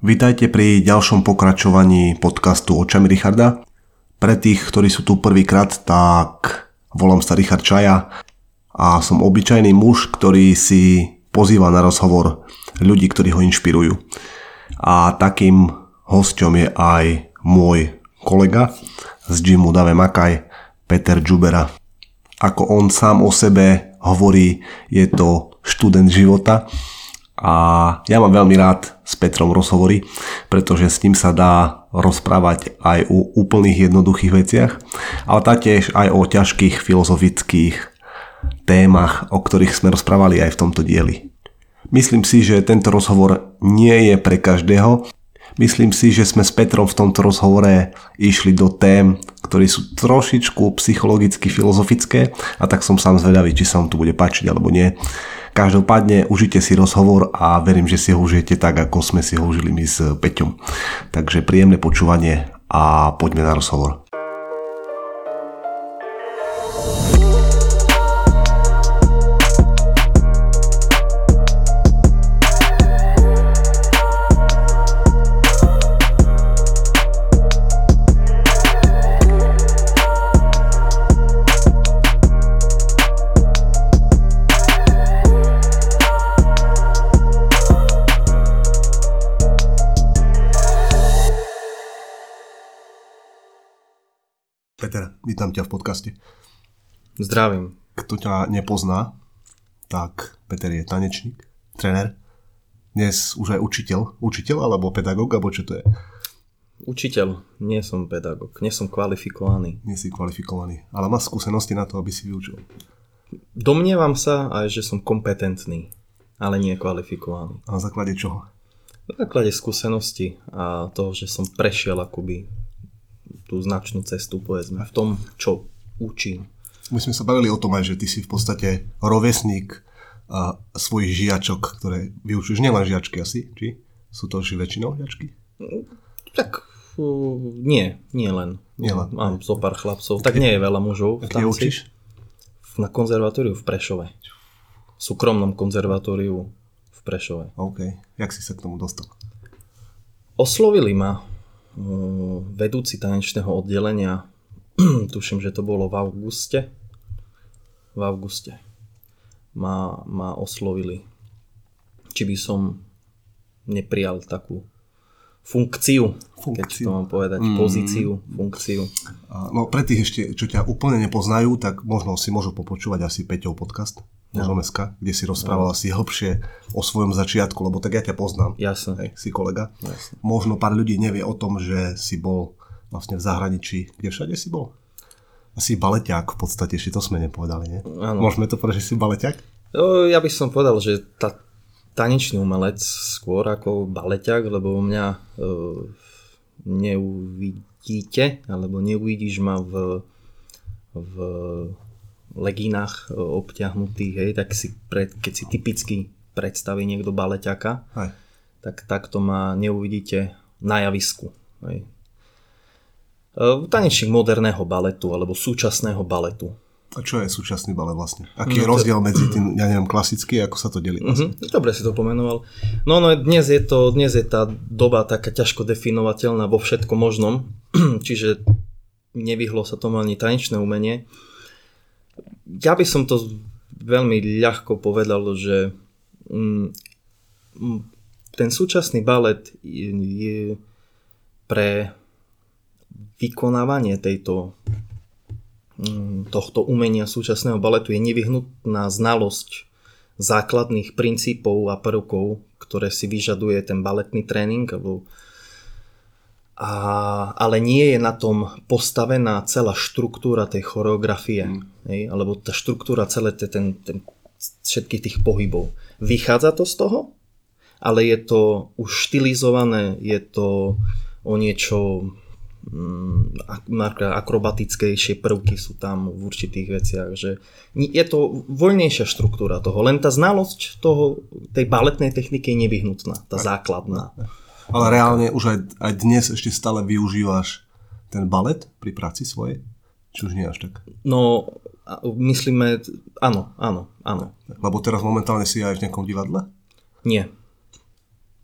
Vitajte pri ďalšom pokračovaní podcastu Očami Richarda. Pre tých, ktorí sú tu prvýkrát, tak volám sa Richard Čaja a som obyčajný muž, ktorý si pozýva na rozhovor ľudí, ktorí ho inšpirujú. A takým hosťom je aj môj kolega z Gymu Dave Makaj, Peter Džubera. Ako on sám o sebe hovorí, je to študent života. A ja mám veľmi rád s Petrom rozhovory, pretože s ním sa dá rozprávať aj o úplných jednoduchých veciach, ale taktiež aj o ťažkých filozofických témach, o ktorých sme rozprávali aj v tomto dieli. Myslím si, že tento rozhovor nie je pre každého. Myslím si, že sme s Petrom v tomto rozhovore išli do tém, ktoré sú trošičku psychologicky filozofické, a tak som sám zvedavý, či sa vám tu bude páčiť alebo nie. Každopádne užite si rozhovor a verím, že si ho užijete tak, ako sme si ho užili my s Peťom. Takže príjemné počúvanie a poďme na rozhovor. Peter, vítam ťa v podcaste. Zdravím. Kto ťa nepozná, tak Peter je tanečník, trenér, dnes už aj učiteľ alebo pedagóg, alebo čo to je? Učiteľ, nie som pedagóg, nie som kvalifikovaný. Nie si kvalifikovaný, ale máš skúsenosti na to, aby si vyučil. Domnievam sa aj, že som kompetentný, ale nie kvalifikovaný. A na základe čoho? Na základe skúsenosti a toho, že som prešiel akoby tú značnú cestu, povedzme, v tom, čo učím. My sme sa bavili o tom aj, že ty si v podstate rovesník svojich žiačok, ktoré vyučuješ, nielen žiačky asi, či? Sú to už väčšinou žiačky? Tak nie len. Mám zo pár chlapcov, tak nie je veľa mužov. Kde učíš? Na konzervatóriu v Prešove. V súkromnom konzervatóriu v Prešove. OK. Jak si sa k tomu dostal? Oslovili ma vedúci tanečného oddelenia, tuším, že to bolo v auguste ma oslovili, či by som neprijal takú funkciu. Keď to mám povedať, pozíciu. No pre tých ešte, čo ťa úplne nepoznajú, tak možno si môžu popočúvať asi Peťov podcast Možno.sk, kde si rozprával asi hĺbšie o svojom začiatku, lebo tak ja ťa poznám. Jasne. Hej, si kolega. Jasne. Možno pár ľudí nevie o tom, že si bol vlastne v zahraničí. Kde všade si bol? Asi baleťák v podstate, ešte to sme nepovedali, nie? Áno. Môžeme to povedať, že si baleťák? Ja by som povedal, že tanečný umelec skôr ako baleťák, lebo mňa neuvidíte, alebo neuvidíš ma v legínach obťahnutých, hej, tak si keď si typicky predstaví niekto baleťaka, tak takto ma neuvidíte na javisku. Hej. Tanečník moderného baletu alebo súčasného baletu. A čo je súčasný balet vlastne? Aký je rozdiel medzi tým, ja neviem, klasický, ako sa to delí vlastne? Dobre si to pomenoval. No dnes je tá doba taká ťažko definovateľná vo všetkom možnom, čiže nevyhlo sa tomu ani tanečné umenie. Ja by som to veľmi ľahko povedal, že ten súčasný balet je pre vykonávanie tohto umenia súčasného baletu je nevyhnutná znalosť základných princípov a prvkov, ktoré si vyžaduje ten baletný tréning, ale nie je na tom postavená celá štruktúra tej choreografie, alebo tá štruktúra celé všetkých tých pohybov. Vychádza to z toho, ale je to už štilizované, je to o niečo akrobatickejšie prvky sú tam v určitých veciach, že je to voľnejšia štruktúra toho, len tá znalosť tej baletnej techniky je nevyhnutná, tá základná. Ale reálne už aj dnes ešte stále využívaš ten balet pri práci svojej? Či už nie až tak? No, myslíme, áno. Lebo teraz momentálne si aj v nejakom divadle? Nie.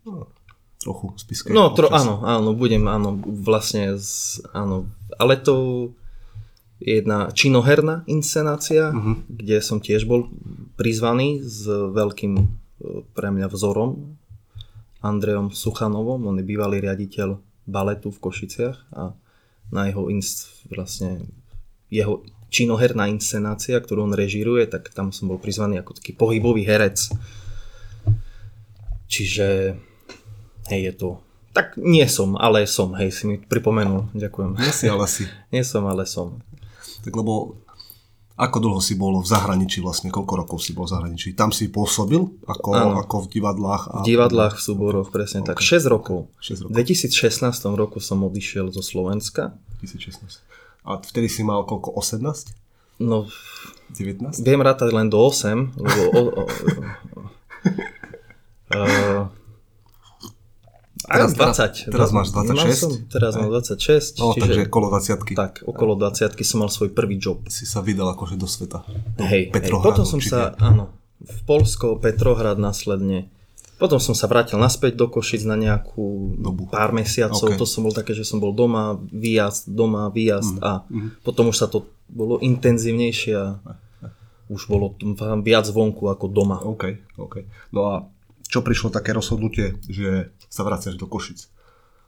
No. trochu spiskej. No, áno, ale to je jedna činoherná inscenácia, kde som tiež bol prizvaný s veľkým pre mňa vzorom Andreom Suchanovom, on je bývalý riaditeľ baletu v Košiciach a na jeho činoherná inscenácia, ktorú on režíruje, tak tam som bol prizvaný ako taký pohybový herec. Čiže hej, je to... Tak nie som, ale som, hej, si mi pripomenul, ďakujem. Nie si, ale si. Nie som, ale som. Tak lebo ako dlho si bol v zahraničí vlastne, koľko rokov si bol v zahraničí? Tam si pôsobil ako v divadlách? A... V divadlách, v súboroch, presne tak. 6 rokov. V 2016 roku som odišiel zo Slovenska. 2016. A vtedy si mal koľko, 18? No, 19? Viem rátať len do 8, lebo... Teraz máš 26? Teraz mám 26. No, čiže, takže okolo 20-ky. Tak, okolo 20-ky som mal svoj prvý job. Si sa vydal akože do sveta. Do Petrohradu. Potom som sa, áno, v Poľsko, Petrohrad následne. Potom som sa vrátil naspäť do Košic na nejakú dobu, pár mesiacov. Okay. To som bol také, že som bol doma, výjazd a potom už sa to bolo intenzívnejšie a už bolo viac vonku ako doma. OK. No a čo prišlo také rozhodnutie, že sa vraciaš do Košic?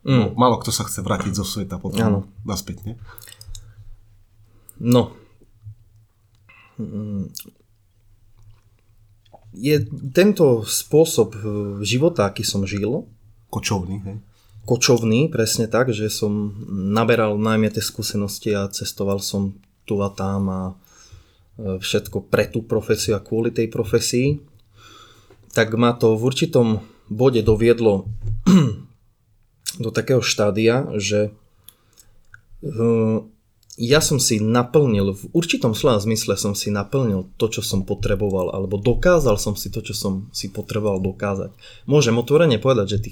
No, málo kto sa chce vrátiť zo sveta potom naspäť, nie? No. Je tento spôsob života, aký som žil. Kočovný, hej? Kočovný, presne tak, že som naberal najmä tie skúsenosti a cestoval som tu a tam a všetko pre tú profesiu a kvôli tej profesii. Tak ma to v určitom bode doviedlo do takého štádia, že ja som si naplnil, v určitom slova zmysle som si naplnil to, čo som potreboval, alebo dokázal som si to, čo som si potreboval dokázať. Môžem otvorene povedať, že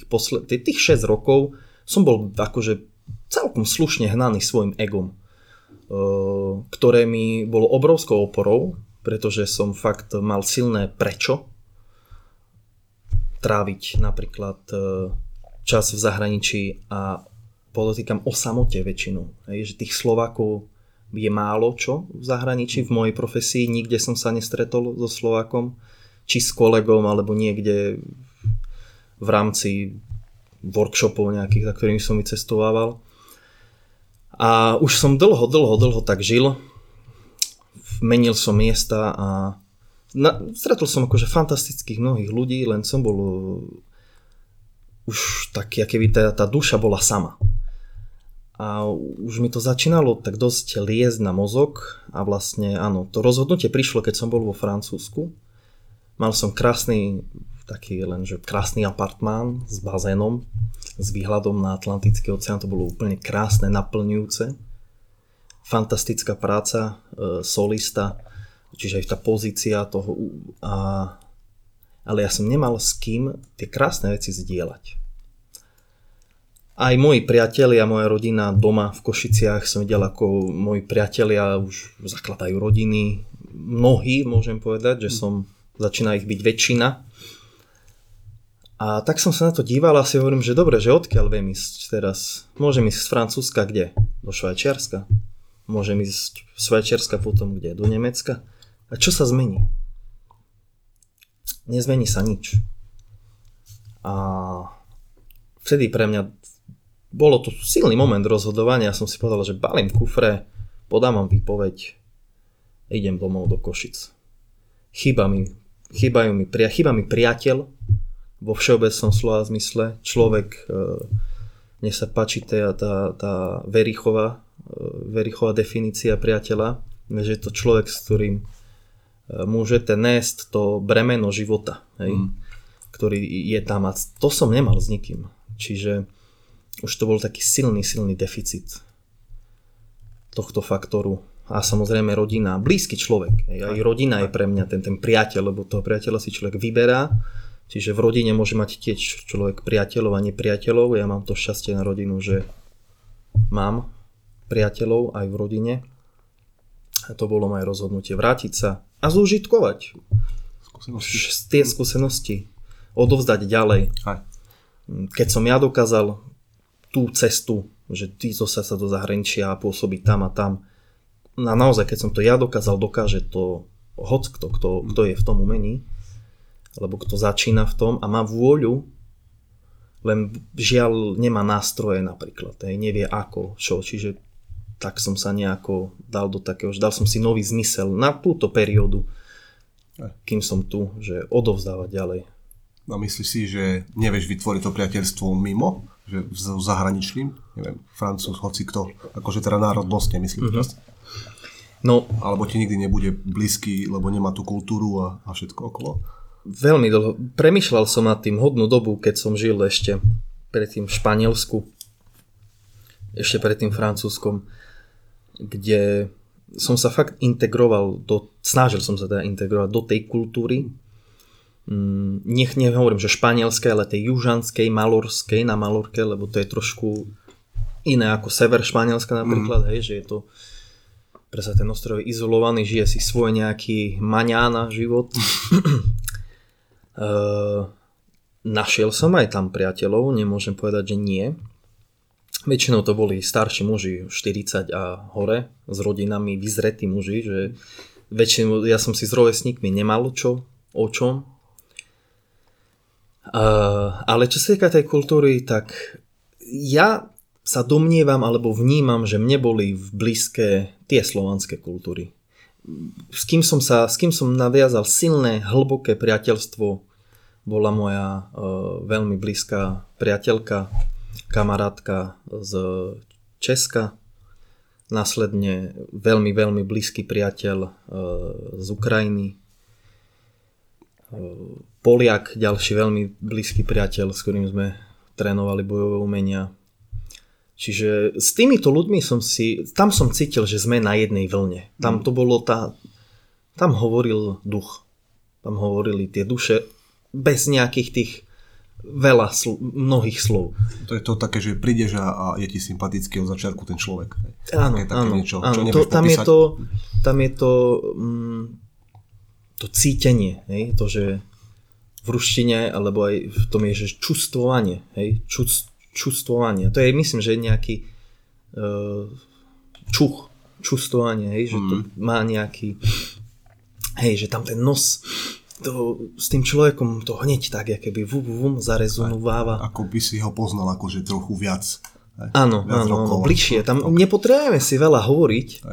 tých 6 rokov som bol akože celkom slušne hnaný svojim egom, ktoré mi bolo obrovskou oporou, pretože som fakt mal silné prečo tráviť napríklad čas v zahraničí a podotýkam o samote väčšinu. Hej, že tých Slovákov je málo čo v zahraničí, v mojej profesii. Nikde som sa nestretol so Slovákom, či s kolegom, alebo niekde v rámci workshopov nejakých, za ktorými som vycestovával. A už som dlho tak žil. Menil som miesta a stretol som akože fantastických mnohých ľudí, len som bol už taký, keby tá duša bola sama. A už mi to začínalo tak dosť liezť na mozog a vlastne áno, to rozhodnutie prišlo, keď som bol vo Francúzsku. Mal som krásny, taký lenže krásny apartmán s bazénom, s výhľadom na Atlantický oceán, to bolo úplne krásne, naplňujúce. Fantastická práca, solista, čiže aj tá pozícia toho, ale ja som nemal s kým tie krásne veci zdieľať. Aj moji priatelia, moja rodina doma v Košiciach som videl, ako moji priatelia už zakladajú rodiny. Mnohí, môžem povedať, že začína ich byť väčšina. A tak som sa na to díval a si hovorím, že dobre, že odkiaľ viem ísť teraz? Môžem ísť z Francúzska kde? Do Švajčiarska. Môžem ísť z Švajčiarska potom kde? Do Nemecka. A čo sa zmení? Nezmení sa nič. A vtedy pre mňa bolo to silný moment rozhodovania. Som si povedal, že balím kufre, podám výpoveď, idem domov do Košic. Chýba mi priateľ vo všeobecnom slova zmysle. Človek, mne sa páči tá Verichová definícia priateľa, že je to človek, s ktorým môžete nést to bremeno života, hej, ktorý je tam a to som nemal s nikým. Čiže už to bol taký silný deficit tohto faktoru. A samozrejme rodina, blízky človek. Hej, aj rodina je pre mňa ten priateľ, lebo toho priateľa si človek vyberá. Čiže v rodine môže mať tiež človek priateľov a nepriateľov. Ja mám to šťastie na rodinu, že mám priateľov aj v rodine. A to bolo moje rozhodnutie vrátiť sa a zúžitkovať tie skúsenosti, odovzdať ďalej. keď som ja dokázal tú cestu, že týto sa do zahraničia a pôsobí tam a tam, a naozaj keď som to ja dokázal, dokáže to hockto, kto je v tom umení alebo kto začína v tom a má vôľu, len žiaľ nemá nástroje napríklad, nevie ako, čo, čiže tak som sa nejako dal do takého, že dal som si nový zmysel na túto periódu, kým som tu, že odovzdávať ďalej. A myslíš si, že nevieš vytvoriť to priateľstvo mimo, že v zahraničným, neviem, Francúz, hoci kto, akože teda národnostne myslím teraz? No, alebo ti nikdy nebude blízky, lebo nemá tú kultúru a všetko okolo? Veľmi dlho. Premýšľal som nad tým hodnú dobu, keď som žil ešte predtým v Španielsku, ešte predtým Francúzskom, kde som sa fakt integroval, snažil som sa teda integrovať do tej kultúry. Nech nehovorím, že španielskej, ale tej južanskej, malorskej, na Malorke, lebo to je trošku iné ako sever Španielska napríklad, hej, že je to presa ten ostrov je izolovaný, žije si svoj nejaký maňána život. Našiel som aj tam priateľov, nemôžem povedať, že nie. Väčšinou to boli starší muži, 40 a hore, s rodinami, vyzretí muži, že väčšinou ja som si s rovesníkmi nemal o čom. Ale čo sa týka tej kultúry, tak ja sa domnievam alebo vnímam, že mne boli blízke tie slovanské kultúry. S kým som naviazal silné, hlboké priateľstvo, bola moja veľmi blízka priateľka, kamarátka z Česka, následne veľmi, veľmi blízky priateľ z Ukrajiny, Poliak, ďalší veľmi blízky priateľ, s ktorým sme trénovali bojové umenia. Čiže s týmito ľuďmi tam som cítil, že sme na jednej vlne. Tam to bolo tam hovoril duch. Tam hovorili tie duše bez nejakých tých mnohých slov. To je to také, že prídeš a je ti sympatický od začiatku ten človek. Áno. Niečo, áno, čo nevieš popísať. Tam je to cítenie, hej? To, že v ruštine, alebo aj v tom je, že čustvovanie, hej? Čustvovanie. To je, myslím, že nejaký čustvovanie, hej, že to má nejaký, hej, že tam ten nos s tým človekom to hneď tak, akoby zarezonováva. Ako by si ho poznal, akože trochu viac. Áno, bližšie. Tam nepotrebujeme si veľa hovoriť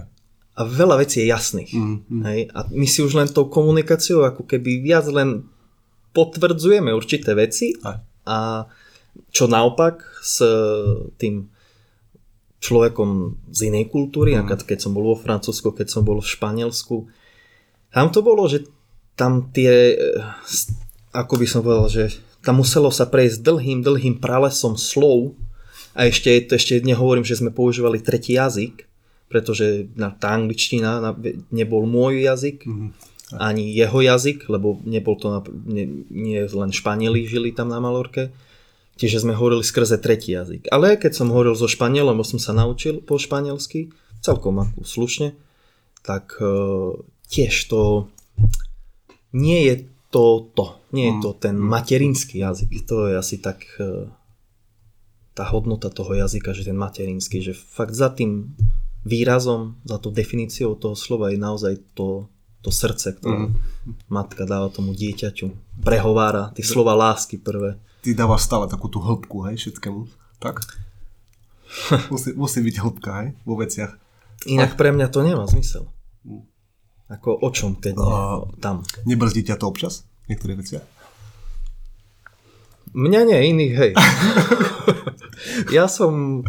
a veľa vecí je jasných. Hej? A my si už len tou komunikáciou ako keby viac len potvrdzujeme určité veci a čo naopak s tým človekom z inej kultúry, keď som bol vo Francúzsku, keď som bol v Španielsku, tam to bolo, že tam tie, ako by som povedal, že tam muselo sa prejsť dlhým pralesom slov a ešte nehovorím, že sme používali tretí jazyk, pretože tá angličtina nebol môj jazyk, ani jeho jazyk, lebo nebol to nie len Španieli žili tam na Malorke. Čiže sme hovorili skrze tretí jazyk. Ale keď som hovoril so Španielom, som sa naučil po španielsky, celkom ako slušne, tak tiež to nie je to. Nie je to ten materinský jazyk. To je asi tak tá hodnota toho jazyka, že ten materinský, že fakt za tým výrazom, za tú definíciou toho slova je naozaj to srdce, ktoré matka dáva tomu dieťaťu. Prehovára tie slova lásky prvé. Ty dáva stále takú tú hĺbku, hej, všetkému. Tak? Musí byť hĺbka, hej, vo veciach. Inak pre mňa to nemá zmysel. Ako o čom teď tam. Nebrzdí ťa to občas? Niektoré veciach? Mňa nie, iných, hej. Ja som...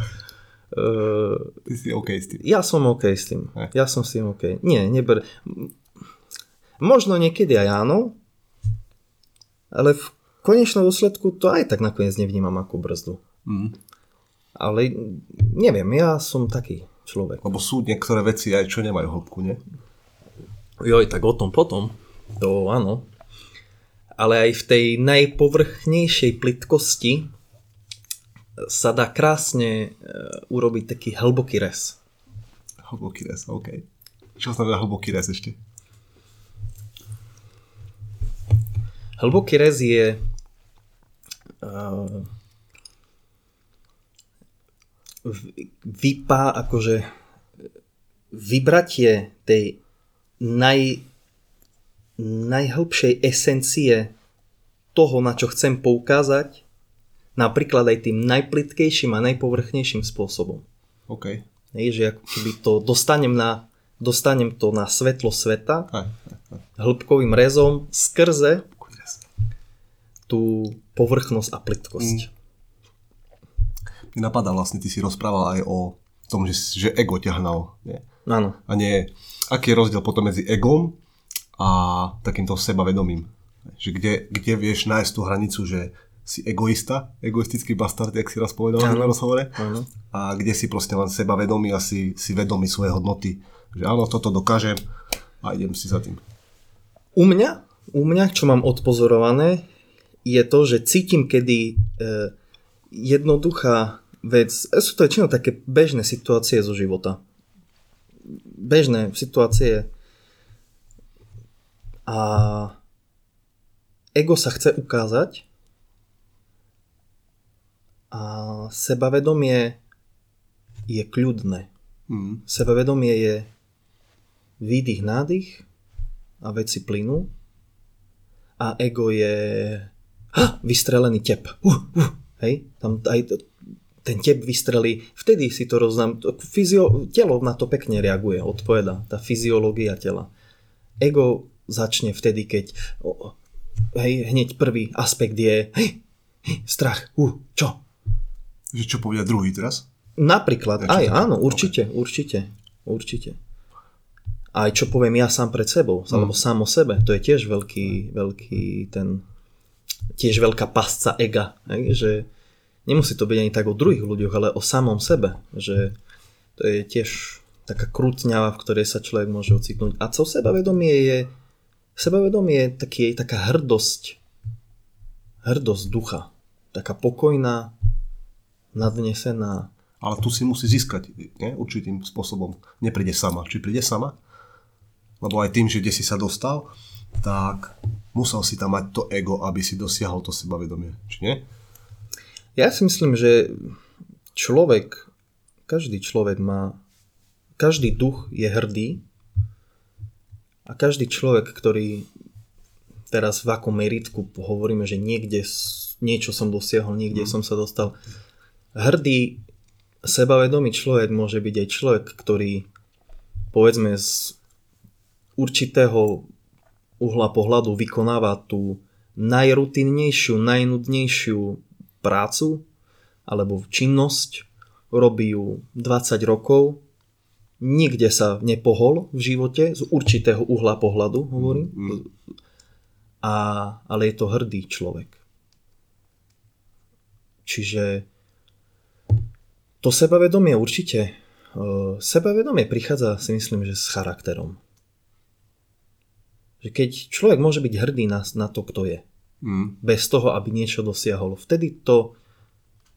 Ty si OK s tým. Ja som OK s tým. Ja som s tým OK. Nie, možno niekedy aj áno, ale v konečnom dôsledku to aj tak nakoniec nevnímam ako brzdu. Ale neviem, ja som taký človek. Lebo sú niektoré veci aj čo nemajú hĺbku, nie? Joj, tak o tom potom. To áno. Ale aj v tej najpovrchnejšej plitkosti sa dá krásne urobiť taký hlboký rez. Hlboký rez, OK. Čo znamená hlboký rez ešte? Hlboký rez je akože vybratie tej najhlbšej esencie toho, na čo chcem poukázať, napríklad aj tým najplytkejším a najpovrchnejším spôsobom. OK. Hej, že akoby to dostanem to na svetlo sveta hĺbkovým rezom skrze tú povrchnosť a plytkosť. Mne napadá vlastne, ty si rozprával aj o tom, že ego ťa hnal. Áno. A nie, aký je rozdiel potom medzi egom a takýmto sebavedomím? Že kde vieš nájsť tú hranicu, že si egoista, egoistický bastard, jak si raz povedal na rozhovore, a kde si proste len sebavedomý a si vedomý svoje hodnoty. Že áno, toto dokážem a idem si za tým. U mňa, čo mám odpozorované, je to, že cítim, kedy jednoduchá vec, sú to väčšinou také bežné situácie zo života. Bežné situácie a ego sa chce ukázať a sebavedomie je kľudné. Sebavedomie je výdych, nádych a veci plynú a ego je vystrelený tep. Hej? Tam aj ten tep vystrelí. Vtedy si to roznám. Telo na to pekne reaguje, odpovedá. Tá fyziológia tela. Ego začne vtedy, keď hneď prvý aspekt je strach. Čo? Že čo povedia druhý teraz? Napríklad, áno, určite. Aj čo poviem ja sám pred sebou, alebo sám o sebe, to je tiež tiež veľká pasca ega, že nemusí to byť ani tak o druhých ľuďoch, ale o samom sebe, že to je tiež taká krutňava, v ktorej sa človek môže ocitnúť. A co sebavedomie je taká hrdosť ducha, taká pokojná, nadnesená. Ale tu si musí získať, nie? Určitým spôsobom. Nepríde sama. Či príde sama? Lebo aj tým, že kde si sa dostal, tak musel si tam mať to ego, aby si dosiahol to sebavedomie. Či nie? Ja si myslím, že každý človek má, každý duch je hrdý a každý človek, ktorý teraz v akom meritku hovoríme, že niekde niečo som dosiahol, niekde som sa dostal. Hrdý, sebavedomý človek môže byť aj človek, ktorý povedzme z určitého uhla pohľadu vykonáva tú najrutinnejšiu, najnudnejšiu prácu alebo činnosť, robí ju 20 rokov, nikde sa nepohol v živote, z určitého uhla pohľadu hovorím, ale je to hrdý človek. Čiže to sebavedomie určite. Sebavedomie prichádza, si myslím, že s charakterom. Že keď človek môže byť hrdý na to, kto je. Bez toho, aby niečo dosiahol. Vtedy to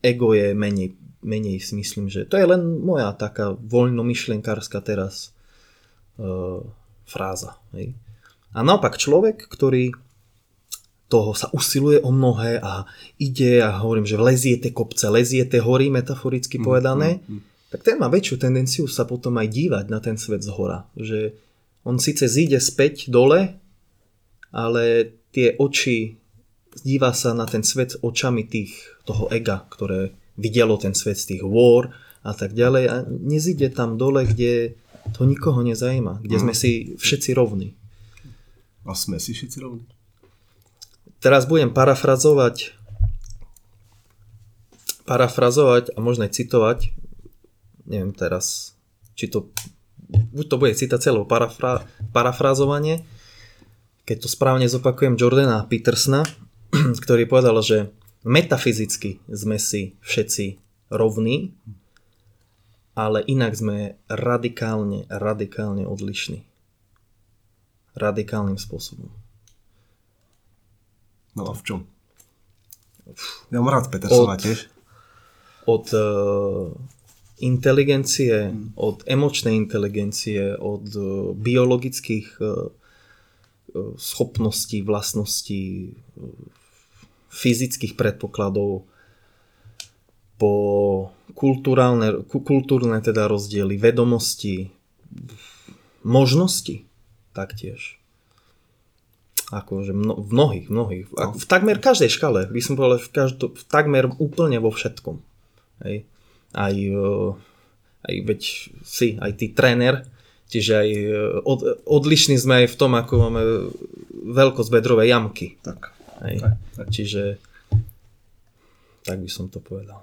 ego je menej, si myslím, že to je len moja taká voľnomyšlenkárska teraz fráza. Hej? A naopak človek, ktorý toho sa usiluje o mnohé a ide a hovorím, že lezie tie kopce, lezie tie hory, metaforicky povedané, tak ten má väčšiu tendenciu sa potom aj dívať na ten svet zhora. Že on síce zíde späť dole, ale tie oči, díva sa na ten svet očami toho ega, ktoré videlo ten svet z tých war a tak ďalej a nezíde tam dole, kde to nikoho nezajíma, kde sme si všetci rovní. A sme si všetci rovní. Teraz budem parafrazovať a možno aj citovať, neviem teraz, či to, buď to bude citácia, alebo parafrazovanie, keď to správne zopakujem, Jordana Petersona, ktorý povedal, že metafyzicky sme si všetci rovní, ale inak sme radikálne odlišní. Radikálnym spôsobom. No a v čom? Ja mám rád Petersona tiež. Od inteligencie, od emočnej inteligencie, od biologických schopností, vlastností, fyzických predpokladov po kultúrne teda rozdiely, vedomosti, možnosti taktiež. Akože v mnohých. V takmer každej škale, by som povedal, v takmer úplne vo všetkom. Hej. Aj ty tréner, čiže aj odlišní sme aj v tom, ako máme veľkosť bedrovej jamky. Tak. Hej. Čiže tak by som to povedal.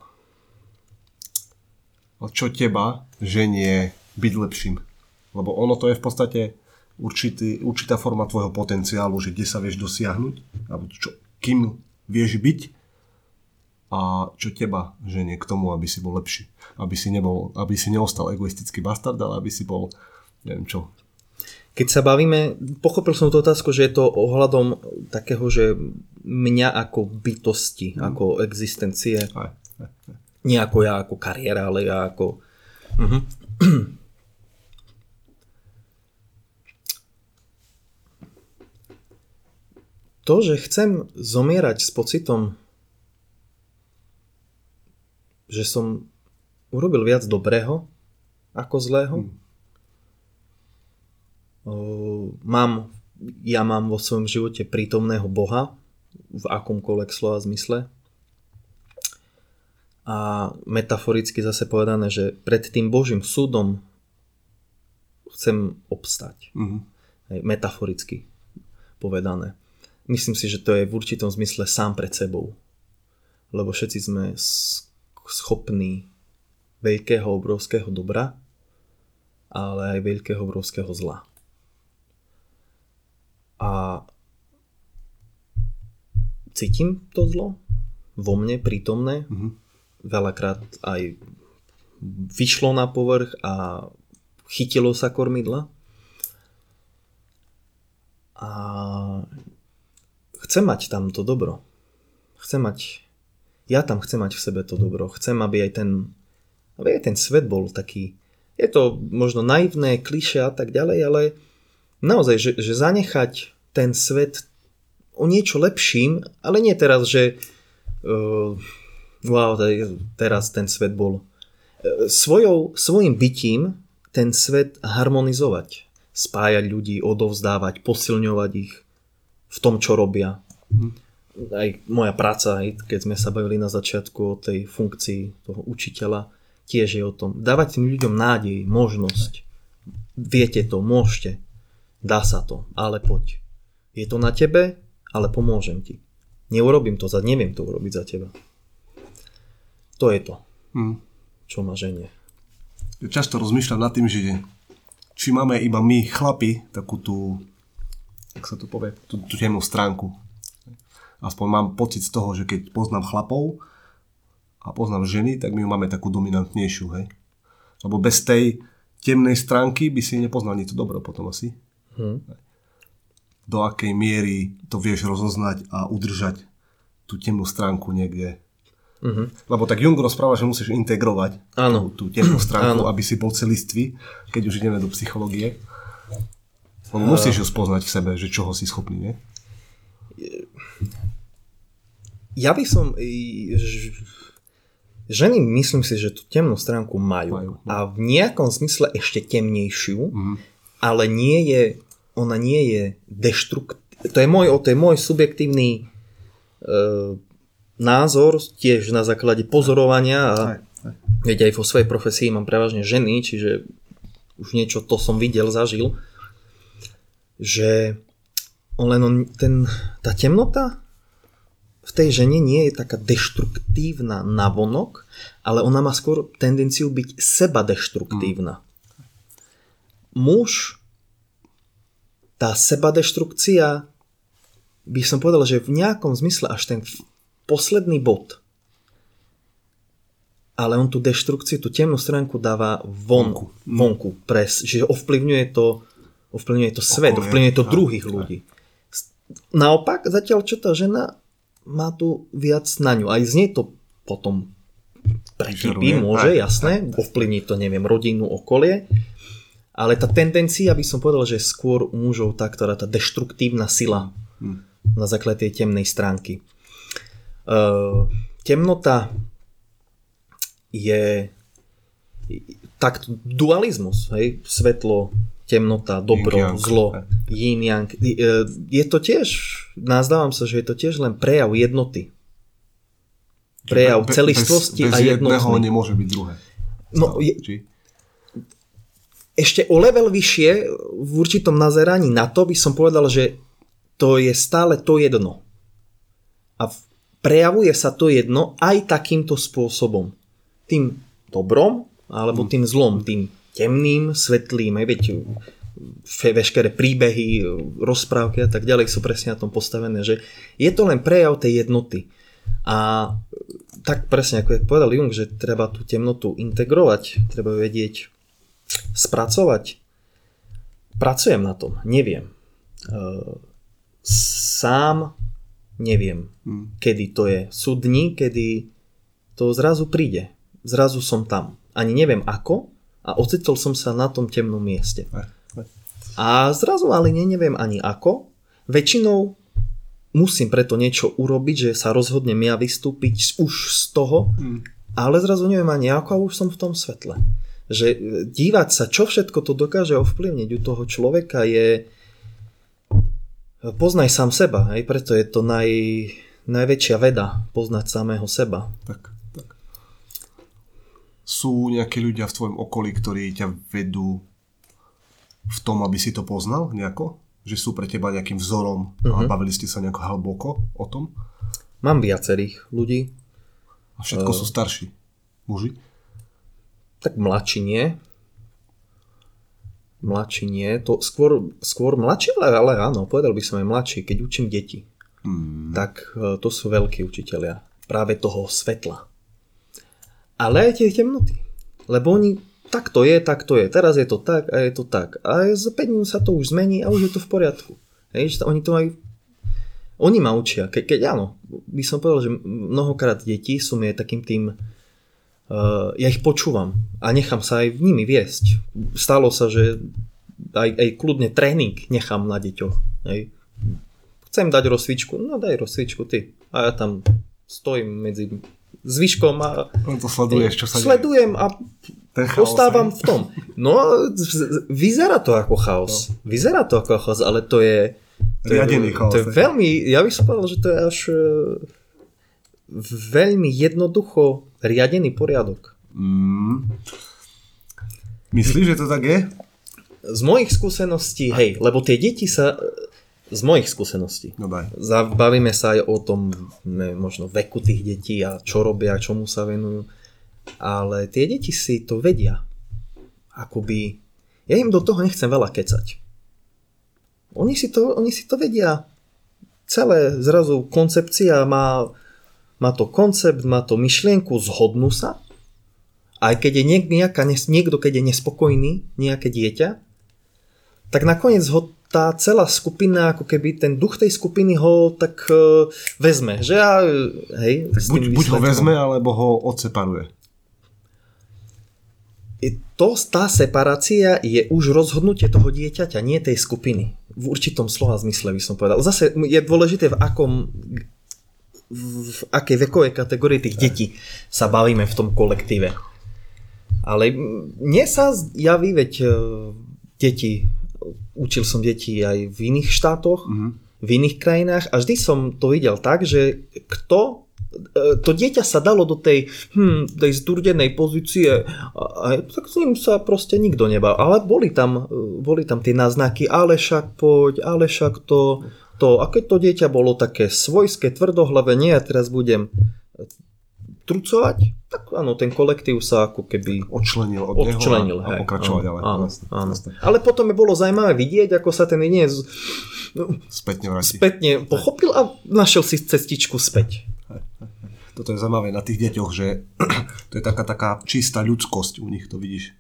Čo teba ženie byť lepším? Lebo ono to je v podstate určitá forma tvojho potenciálu, že kde sa vieš dosiahnuť, alebo kým vieš byť a čo teba ženie k tomu, aby si bol lepší. Aby si neostal egoistický bastard, ale aby si bol, neviem čo. Keď sa bavíme, pochopil som tú otázku, že je to ohľadom takého, že mňa ako bytosti, ako existencie. Aj. Nie ako ja, ako kariéra, ale ja ako... Uh-huh. To, že chcem zomierať s pocitom, že som urobil viac dobrého ako zlého. Ja mám vo svojom živote prítomného Boha v akomkoľvek slova zmysle. A metaforicky zase povedané, že pred tým Božím súdom chcem obstať. Mm-hmm. Metaforicky povedané. Myslím si, že to je v určitom zmysle sám pred sebou. Lebo všetci sme schopní veľkého, obrovského dobra, ale aj veľkého, obrovského zla. A cítim to zlo vo mne prítomné. Mm-hmm. Veľakrát aj vyšlo na povrch a chytilo sa kormidla. A chcem mať tam to dobro. Ja tam chcem mať v sebe to dobro. Chcem, aby aj ten svet bol taký. Je to možno naivné, klišé a tak ďalej, ale naozaj, že zanechať ten svet o niečo lepším, ale nie teraz, že teraz ten svet bol. Svojím bytím ten svet harmonizovať. Spájať ľudí, odovzdávať, posilňovať ich v tom, čo robia. Aj moja práca, keď sme sa bavili na začiatku o tej funkcii toho učiteľa, tiež je o tom. Dávať tým ľuďom nádej, možnosť. Viete to, môžete. Dá sa to, ale poď. Je to na tebe, ale pomôžem ti. Neviem to urobiť za teba. To je to, čo ma ženie. Často rozmýšľam nad tým, že či máme iba my chlapi takú tú, jak sa to povie, tú temnú stránku. Aspoň mám pocit z toho, že keď poznám chlapov a poznám ženy, tak my ju máme takú dominantnejšiu. Hej? Lebo bez tej temnej stránky by si nepoznal nič dobro potom asi. Do akej miery to vieš rozoznať a udržať tú temnú stránku niekde. Uh-huh. Lebo tak Jung rozpráva, že musíš integrovať tú temnú stránku, aby si bol celistvý, keď už ideme do psychológie. Musíš ju spoznať v sebe, že čoho si schopný, nie? Ja by som... Ženy, myslím si, že tú temnú stránku majú. A v nejakom zmysle ešte temnejšiu, ale ona nie je deštruktívna. To je môj subjektívny názor, tiež na základe pozorovania a veď aj vo svojej profesii mám prevažne ženy, čiže už niečo to som videl, zažil, že tá temnota v tej žene nie je taká deštruktívna navonok, ale ona má skôr tendenciu byť seba deštruktívna. Muž, tá seba deštrukcia, by som povedal, že v nejakom zmysle až ten posledný bod. Ale on tú deštrukciu, tú temnú stránku dáva vonku pres. Čiže ovplyvňuje to svet, ovplyvňuje to druhých ľudí. Naopak, zatiaľ čo tá žena má tu viac na ňu. Aj z nej to potom prekýpí, môže, jasné. Ovplyvniť to, neviem, rodinu, okolie. Ale tá tendencia, by som povedal, že skôr u mužov tá, ktorá tá deštruktívna sila na základe tej temnej stránky. Temnota je tak dualizmus, hej? Svetlo, temnota, dobro, yin-yang, zlo, yin-yang. Je to tiež, nazdávam sa, že je to tiež len prejav jednoty. Prejav celistvosti a jednoty. Bez jedného nemôže byť druhé. No, ešte o level vyššie v určitom nazeraní na to by som povedal, že to je stále to jedno. A prejavuje sa to jedno aj takýmto spôsobom. Tým dobrom, alebo tým zlom, tým temným, svetlým, aj viete, veškeré príbehy, rozprávky a tak ďalej sú presne na tom postavené, že je to len prejav tej jednoty. A tak presne, ako je povedal Jung, že treba tú temnotu integrovať, treba vedieť spracovať. Pracujem na tom, neviem. Sám neviem, kedy to je. Sú dni, kedy to zrazu príde. Zrazu som tam. Ani neviem ako a ocitol som sa na tom temnom mieste. A zrazu ale neviem ani ako. Väčšinou musím preto niečo urobiť, že sa rozhodnem ja vystúpiť už z toho, ale zrazu neviem ani ako a už som v tom svetle. Že dívať sa, čo všetko to dokáže ovplyvniť u toho človeka je poznaj sám seba, aj preto je to najväčšia veda poznať samého seba. Tak. Sú nejakí ľudia v tvojom okolí, ktorí ťa vedú v tom, aby si to poznal nejako? Že sú pre teba nejakým vzorom a bavili ste sa nejako hlboko o tom? Mám viacerých ľudí. A všetko sú starší muži? Tak mladší nie. To skôr mladší, ale áno, povedal by som aj mladší, keď učím deti. Tak to sú veľkí učitelia. Práve toho svetla. Ale aj tie temnoty. Lebo oni, tak to je. Teraz je to tak a je to tak. A za 5 minút sa to už zmení a už je to v poriadku. Hej, oni to aj... Oni ma učia. Keď áno, by som povedal, že mnohokrát deti sú mi takým tým... ja ich počúvam a nechám sa aj v nimi viesť. Stalo sa, že aj kľudne tréning nechám na deťoch. Hej. Chcem dať rozcvičku, no daj rozcvičku ty. A ja tam stojím medzi zvyškom a to sleduješ, čo sa sledujem a ostávam v tom. No, vyzerá to ako chaos. Ale to je... Riadený chaos. To je veľmi, ja by som povedal, že to je až... veľmi jednoducho riadený poriadok. Myslíš, že to tak je? Z mojich skúseností, hej, lebo tie deti sa... Z mojich skúseností. No daj. Zabavíme sa aj o tom možno veku tých detí a čo robia, čomu sa venujú. Ale tie deti si to vedia. Akoby... Ja im do toho nechcem veľa kecať. Oni si to vedia. Celé zrazu koncepcia má to koncept, má to myšlienku, zhodnú sa. Aj keď je niekto, keď je nespokojný, nejaké dieťa, tak nakoniec ho tá celá skupina, ako keby ten duch tej skupiny ho tak vezme. Že ja, hej, tak buď ho vezme, alebo ho odseparuje. Tá separácia je už rozhodnutie toho dieťaťa, nie tej skupiny. V určitom slova zmysle by som povedal. Zase je dôležité, v akej vekovej kategórii tých detí sa bavíme v tom kolektíve. Ale mne sa javí, veď deti, učil som deti aj v iných štátoch, v iných krajinách a vždy som to videl tak, že to dieťa sa dalo do tej zdurdenej pozície a tak s ním sa proste nikto nebal. Ale boli tam tie náznaky, ale však poď, ale však to. A keď to dieťa bolo také svojské, tvrdohlavé, nie, ja teraz budem trucovať, tak áno, ten kolektív sa ako keby odčlenil od neho a pokračoval ďalej. Áno. Ale potom je bolo zaujímavé vidieť, ako sa ten jedinec spätne pochopil a našiel si cestičku späť. Toto je zaujímavé na tých deťoch, že to je taká čistá ľudskosť u nich, to vidíš.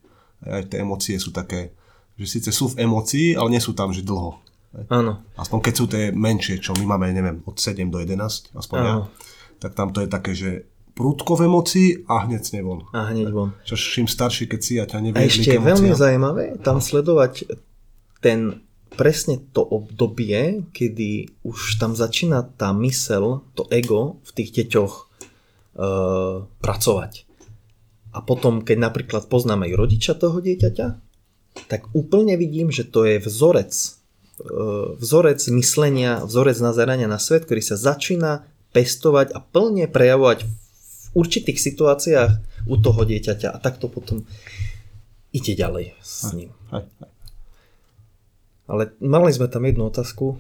Aj tie emócie sú také, že síce sú v emócii, ale nie sú tam, že dlho. Áno. Aspoň keď sú tie menšie, čo my máme, neviem, od 7 do 11, aspoň ja, tak tam to je také, že prúdko v emocii a hneď nevon. A hneď von. Čo čím starší, keď si a ťa neviedli k emóciám. A ešte je veľmi zaujímavé tam sledovať presne to obdobie, kedy už tam začína tá myseľ, to ego v tých deťoch pracovať. A A potom, keď napríklad poznáme aj rodiča toho dieťaťa, tak úplne vidím, že to je vzorec myslenia, vzorec nazerania na svet, ktorý sa začína pestovať a plne prejavovať v určitých situáciách u toho dieťaťa a takto potom ide ďalej s ním. Ale mali sme tam jednu otázku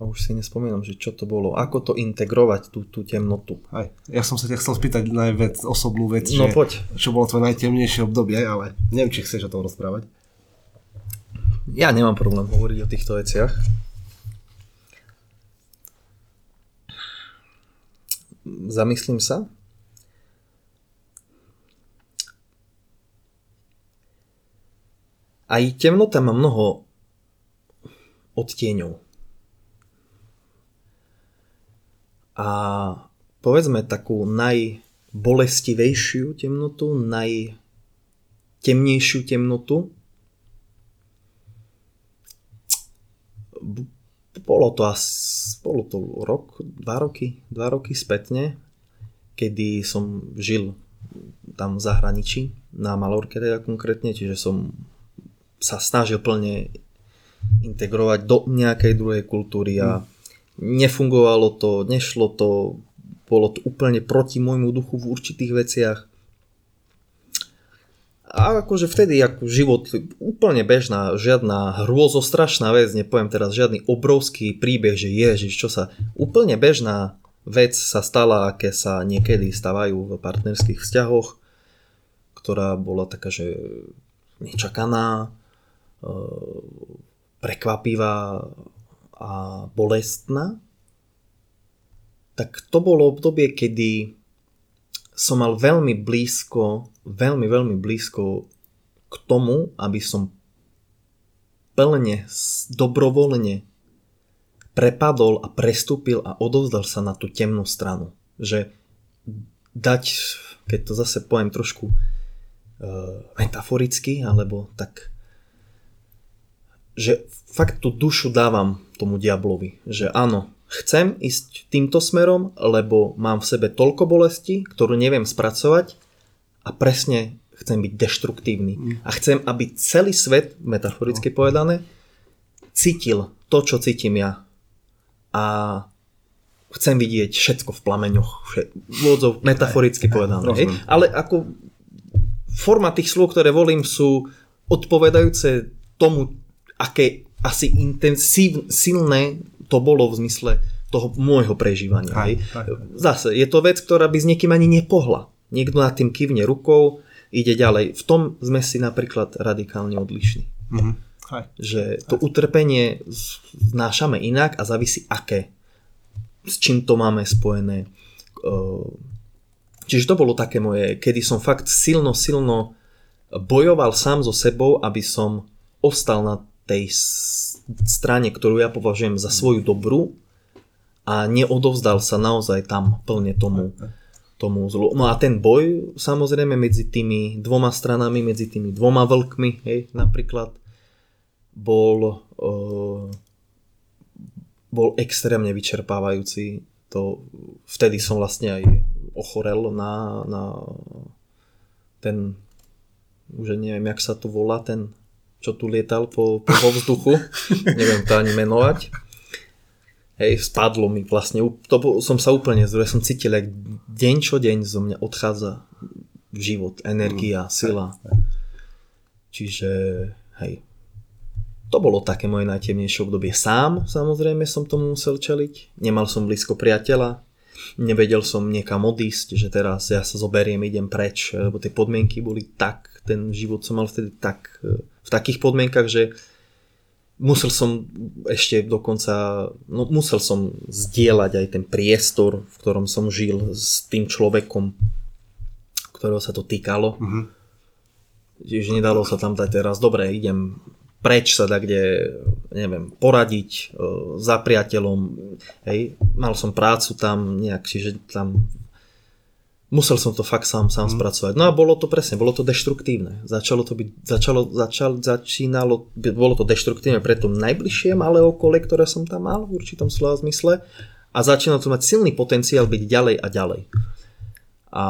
a už si nespomínam, že čo to bolo, ako to integrovať tú temnotu. Ja som sa ťa chcel spýtať na osobnú vec, no, čo bolo tvoje najtemnejšie obdobie, ale neviem, či chceš o tom rozprávať. Ja nemám problém hovoriť o týchto veciach. Zamyslím sa. Aj temnota má mnoho odtieňov. A povedzme takú najbolestivejšiu temnotu, najtemnejšiu temnotu, Bolo to rok, dva roky spätne, kedy som žil tam v zahraničí, na Mallorke teda konkrétne, čiže som sa snažil plne integrovať do nejakej druhej kultúry a nefungovalo to, nešlo to, bolo to úplne proti môjmu duchu v určitých veciach. A akože vtedy ako život úplne bežná, žiadna hrôzostrašná vec, nepoviem teraz žiadny obrovský príbeh, že ježiš, čo sa... Úplne bežná vec sa stala, aké sa niekedy stávajú v partnerských vzťahoch, ktorá bola taká, že nečakaná, prekvapivá a bolestná. Tak to bolo obdobie, kedy som mal veľmi blízko k tomu, aby som plne, dobrovoľne prepadol a prestúpil a odovzdal sa na tú temnú stranu. Že dať, keď to zase poviem trošku metaforicky, alebo tak, že fakt tú dušu dávam tomu diablovi. Že áno, chcem ísť týmto smerom, lebo mám v sebe toľko bolesti, ktorú neviem spracovať a presne chcem byť deštruktívny. A chcem, aby celý svet, metaforicky povedané, cítil to, čo cítim ja. A chcem vidieť všetko v plameňoch. Vôdzov, metaforicky povedané. Ale ako forma tých slov, ktoré volím, sú odpovedajúce tomu, aké asi silné to bolo v zmysle toho môjho prežívania. Zase, je to vec, ktorá by s niekým ani nepohla. Niekto nad tým kývne rukou, ide ďalej. V tom sme si napríklad radikálne odlišní. Že to utrpenie znášame inak a závisí aké. S čím to máme spojené. Čiže to bolo také moje, kedy som fakt silno bojoval sám so sebou, aby som ostal na tej strane, ktorú ja považujem za svoju dobrú a neodovzdal sa naozaj tam plne tomu zlu. No a ten boj samozrejme medzi tými dvoma stranami, medzi tými dvoma vlkmi, hej, napríklad bol extrémne vyčerpávajúci. To vtedy som vlastne aj ochorel na ten, už neviem, jak sa to volá, ten čo tu lietal po vzduchu. Neviem to ani menovať. Hej, spadlo mi vlastne. Som sa úplne zdrojil. Som cítil, jak deň čo deň zo mňa odchádza život, energia, sila. Čiže, hej. To bolo také moje najtemnejšie obdobie. Sám, samozrejme, som tomu musel čeliť. Nemal som blízko priateľa. Nevedel som niekam odísť, že teraz ja sa zoberiem, idem preč. Lebo tie podmienky boli tak, ten život som mal vtedy tak... v takých podmienkach, že musel som ešte dokonca zdieľať aj ten priestor, v ktorom som žil s tým človekom, ktorého sa to týkalo. Čiže nedalo sa tam dať teraz, dobre, idem preč sa tak, kde neviem, poradiť za priateľom. Hej. Mal som prácu tam nejak, čiže tam musel som to fakt sám spracovať. No a bolo to presne, bolo to deštruktívne. Bolo to deštruktívne pre to najbližšie malé okolie, ktoré som tam mal v určitom slova zmysle a začínalo to mať silný potenciál byť ďalej a ďalej. A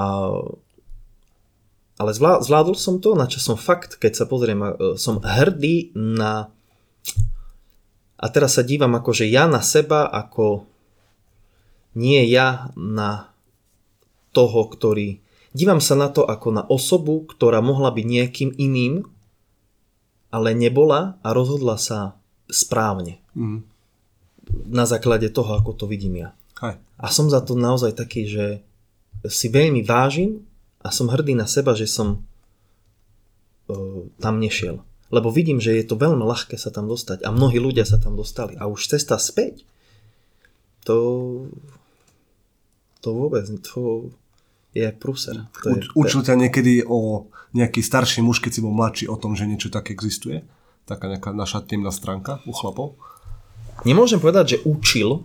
Ale zvládol som to, na čo som fakt, keď sa pozriem, som hrdý na... A teraz sa dívam akože ja na seba, ako nie ja na toho, ktorý... Dívam sa na to ako na osobu, ktorá mohla byť niekým iným, ale nebola a rozhodla sa správne. Mm. Na základe toho, ako to vidím ja. Hej. A som za to naozaj taký, že si veľmi vážim a som hrdý na seba, že som tam nešiel. Lebo vidím, že je to veľmi ľahké sa tam dostať a mnohí ľudia sa tam dostali. A už cesta späť, to vôbec, to je prúser. Učil ťa niekedy o nejaký starší muž, keď si bol mladší, o tom, že niečo také existuje? Taká nejaká naša temná stránka u chlapov? Nemôžem povedať, že učil.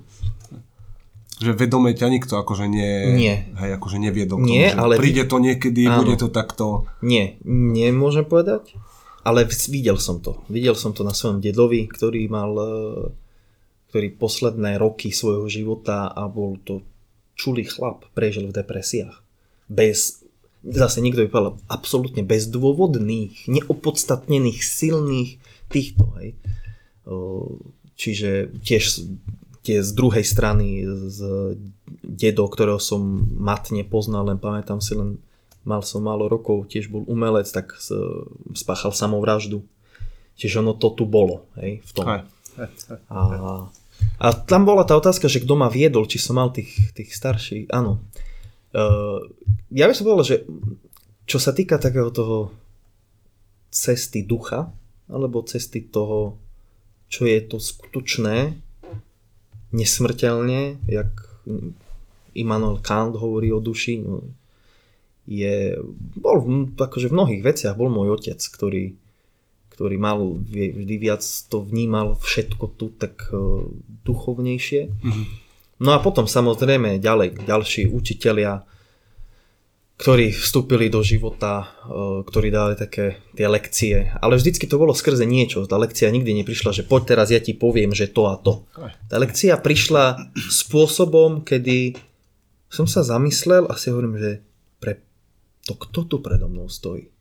Že vedome ťa nikto akože nie. Hej, akože neviedol. Nie, tomu, ale... Príde to niekedy, áno. Bude to takto... Nie, nemôžem povedať. Ale videl som to. Videl som to na svojom dedovi, ktorý posledné roky svojho života a bol to čulý chlap, prežil v depresiách. Zase nikto by povedal, absolútne bezdôvodných, neopodstatnených, silných týchto. Hej. Čiže tiež z druhej strany, z dedo, ktorého som matne poznal, len pamätám si len mal som málo rokov, tiež bol umelec, tak spáchal samovraždu. Čiže ono to tu bolo, hej, v tom. A tam bola tá otázka, že kto ma viedol, či som mal tých starších, áno. Ja by som povedal, že čo sa týka takého toho cesty ducha, alebo cesty toho, čo je to skutočné, nesmrteľne, jak Immanuel Kant hovorí o duši, bol akože v mnohých veciach bol môj otec, ktorý mal vždy viac to vnímal všetko tu tak duchovnejšie. Mm-hmm. No a potom samozrejme ďalší učitelia, ktorí vstúpili do života, ktorí dali také tie lekcie, ale vždycky to bolo skrze niečo. Tá lekcia nikdy neprišla, že poď teraz ja ti poviem, že to a to. Tá lekcia prišla spôsobom, kedy som sa zamyslel a si hovorím, že to kto tu predo mnou stojí?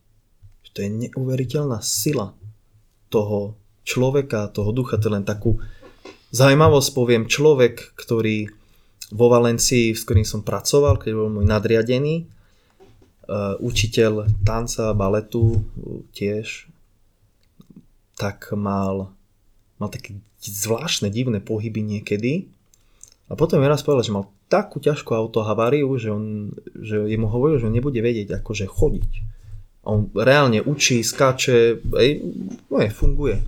To je neuveriteľná sila toho človeka, toho ducha. To je len takú zaujímavosť, poviem, človek, ktorý vo Valencii, s ktorým som pracoval, keď bol môj nadriadený, učiteľ tanca, baletu tiež, tak mal také zvláštne divné pohyby niekedy. A potom mi raz povedal, že mal takú ťažkú autohaváriu, že jemu hovoril, že nebude vedieť akože chodiť. A on reálne učí, skáče, funguje.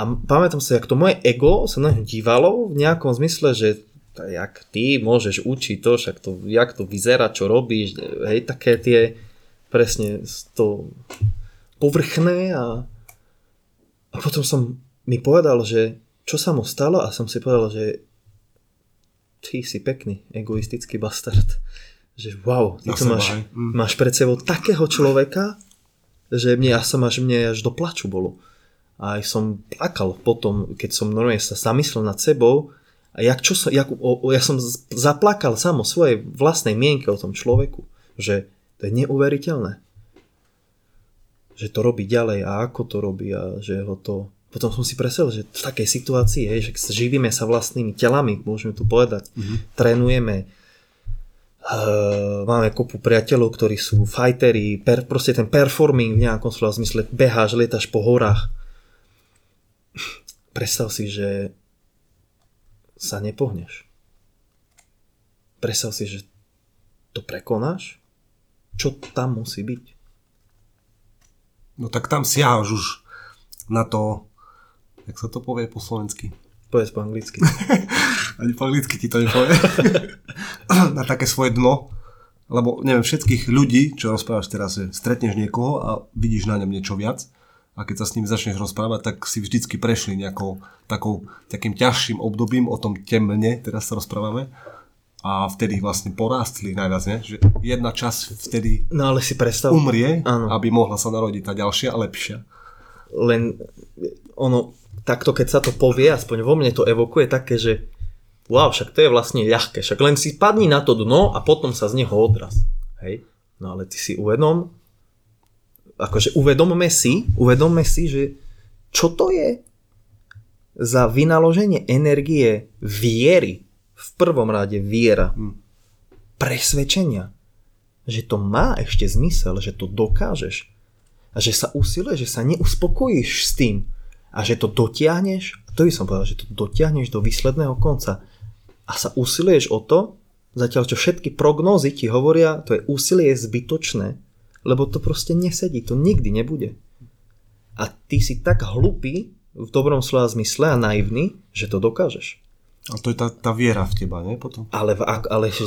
A pamätám sa, jak to moje ego sa na ňu dívalo v nejakom zmysle, že jak ty môžeš učiť to, však to, jak to vyzerá, čo robíš, hej, také tie presne to povrchné a potom som mi povedal, že čo sa mu stalo a som si povedal, že ty si pekný, egoistický bastard. Že wow, ty tu máš pred sebou takého človeka, že mne až do plaču bolo. A aj som plakal potom, keď som normálne sa zamyslel nad sebou a ja som zaplakal sám o svojej vlastnej mienke o tom človeku. Že to je neuveriteľné. Že to robí ďalej a ako to robí a že ho to... Potom som si preselil, že v takej situácii, hej, že živíme sa vlastnými telami, môžeme tu povedať, trénujeme, máme kopu priateľov, ktorí sú fighteri, proste ten performing v nejakom slova zmysle, beháš, lietaš po horách. Predstav si, že sa nepohneš. Predstav si, že to prekonáš. Čo tam musí byť? No tak tam siahaš už na to... Jak sa to povie po slovensky? Povedz po anglicky. Ani po anglicky ti to nepovie. Na také svoje dno. Lebo neviem, všetkých ľudí, čo rozprávaš teraz, je, stretneš niekoho a vidíš na ňom niečo viac. A keď sa s ním začneš rozprávať, tak si vždycky prešli nejakou takým ťažším obdobím o tom temne, teraz sa rozprávame. A vtedy vlastne porástli najviac, ne? Že jedna časť vtedy umrie, áno. Aby mohla sa narodiť tá ďalšia a lepšia. Len ono, takto keď sa to povie, aspoň vo mne to evokuje také, že wow, však to je vlastne ľahké, však len si padni na to dno a potom sa z neho odraz. Hej? No ale ty si uvedom, akože uvedomme si, že čo to je za vynaloženie energie viery, v prvom rade viera, presvedčenia, že to má ešte zmysel, že to dokážeš a že sa usiluješ, že sa neuspokojíš s tým a že to dotiahneš, a to by som povedal, že to dotiahneš do výsledného konca a sa usiluješ o to, zatiaľ čo všetky prognózy ti hovoria, to je úsilie je zbytočné, lebo to proste nesedí, to nikdy nebude. A ty si tak hlupý v dobrom slova zmysle a naivný, že to dokážeš. Ale to je tá viera v teba, nie? Potom. Ale že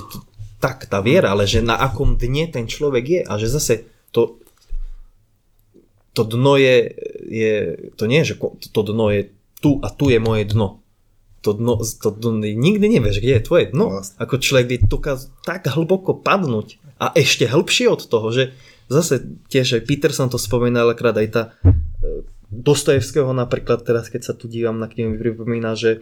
tak tá viera, ale že na akom dne ten človek je a že zase to dno je to nie je, že to dno je tu a tu je moje dno. To dno nikdy nevieš, kde je tvoje dno. Ako človek by dokázal tak hlboko padnúť a ešte hlbšie od toho, že zase tiež aj Peterson to spomínal krát, aj tá Dostojevského napríklad, teraz keď sa tu dívam na knihu, mi pripomína, že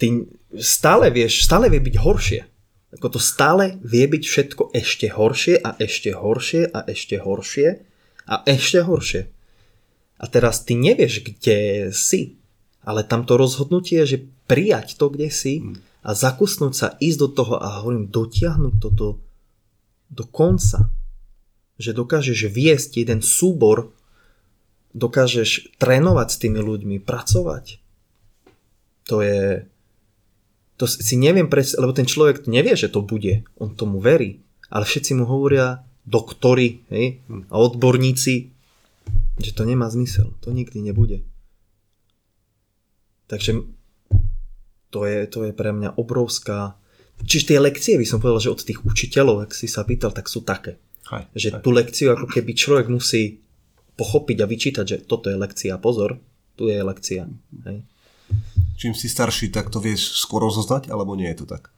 ty stále vie byť horšie. Ako to stále vie byť všetko ešte horšie a ešte horšie a ešte horšie a ešte horšie. A teraz ty nevieš, kde si, ale tamto rozhodnutie je, že prijať to, kde si a zakusnúť sa, ísť do toho a hovorím, dotiahnuť to do konca. Že dokážeš viesť jeden súbor, dokážeš trénovať s tými ľuďmi, pracovať. To si neviem predstaviť, lebo ten človek nevie, že to bude. On tomu verí. Ale všetci mu hovoria doktori, hej? A odborníci, že to nemá zmysel. To nikdy nebude. Takže to je pre mňa obrovská... Čiže tie lekcie, by som povedal, že od tých učiteľov, ak si sa pýtal, tak sú také. Že tú lekciu ako keby človek musí pochopiť a vyčítať, že toto je lekcia, pozor, tu je lekcia. Hej. Čím si starší, tak to vieš skôr rozoznať, alebo nie je to tak?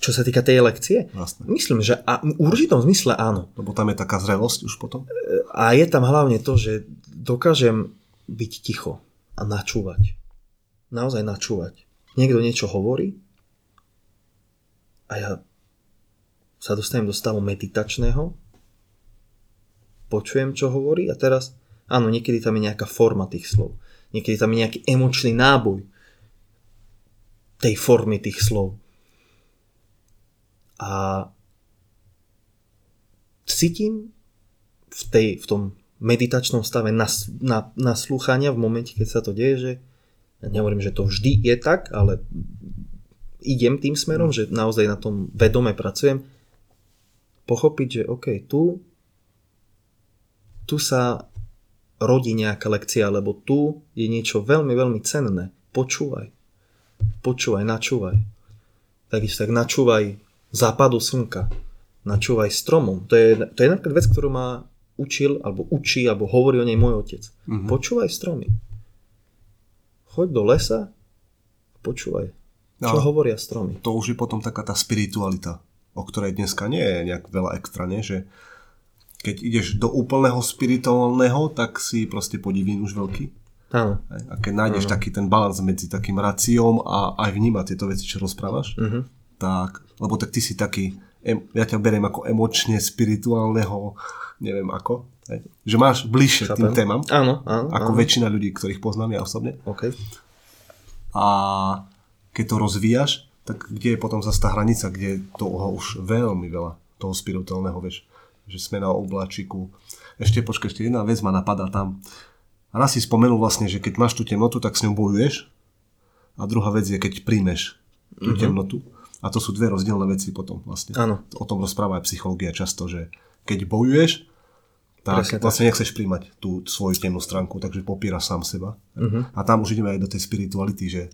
Čo sa týka tej lekcie? Vlastne. Myslím, že v určitom zmysle áno. Lebo tam je taká zrelosť už potom? A je tam hlavne to, že dokážem byť ticho a načúvať. Naozaj načúvať. Niekto niečo hovorí a ja sa dostanem do stavu meditačného, počujem, čo hovorí a teraz, áno, niekedy tam je nejaká forma tých slov. Niekedy tam je nejaký emočný náboj tej formy tých slov. A cítim v tom meditačnom stave naslúchania v momente, keď sa to deje, že ja nehovorím, že to vždy je tak, ale idem tým smerom, že naozaj na tom vedome pracujem, pochopiť, že OK, tu sa rodí nejaká lekcia, lebo tu je niečo veľmi, veľmi cenné. Počúvaj, načúvaj. Takisto tak načúvaj západu slnka, načúvaj stromom. To je napríklad vec, ktorú ma učí, alebo hovorí o nej môj otec. Mm-hmm. Počúvaj stromy. Choď do lesa, počúvaj, čo hovoria stromy. To už je potom taká tá spiritualita, o ktorej dneska nie je nejak veľa extra, nie? Že keď ideš do úplného spirituálneho, tak si proste podivín už veľký. Áno. A keď nájdeš taký ten balans medzi takým raciom a aj vnímať tieto veci, čo rozprávaš, tak, lebo tak ty si taký, ja ťa beriem ako emočne spirituálneho, neviem ako, že máš bližšie k tým témam, áno. Väčšina ľudí, ktorých poznám ja osobne. Okay. A keď to rozvíjaš, tak kde je potom zase tá hranica, kde je toho už veľmi veľa, toho spirituálneho, vieš, že sme na obláčiku. Ešte jedna vec ma napadá tam. Raz si spomenul vlastne, že keď máš tú temnotu, tak s ňou bojuješ. A druhá vec je, keď príjmeš tú temnotu. A to sú dve rozdielne veci potom vlastne. Áno. O tom rozpráva aj psychológia často, že keď bojuješ, tak presne vlastne nechceš príjmať tú svoju temnú stránku, takže popíraš sám seba. A tam už ideme aj do tej spirituality, že...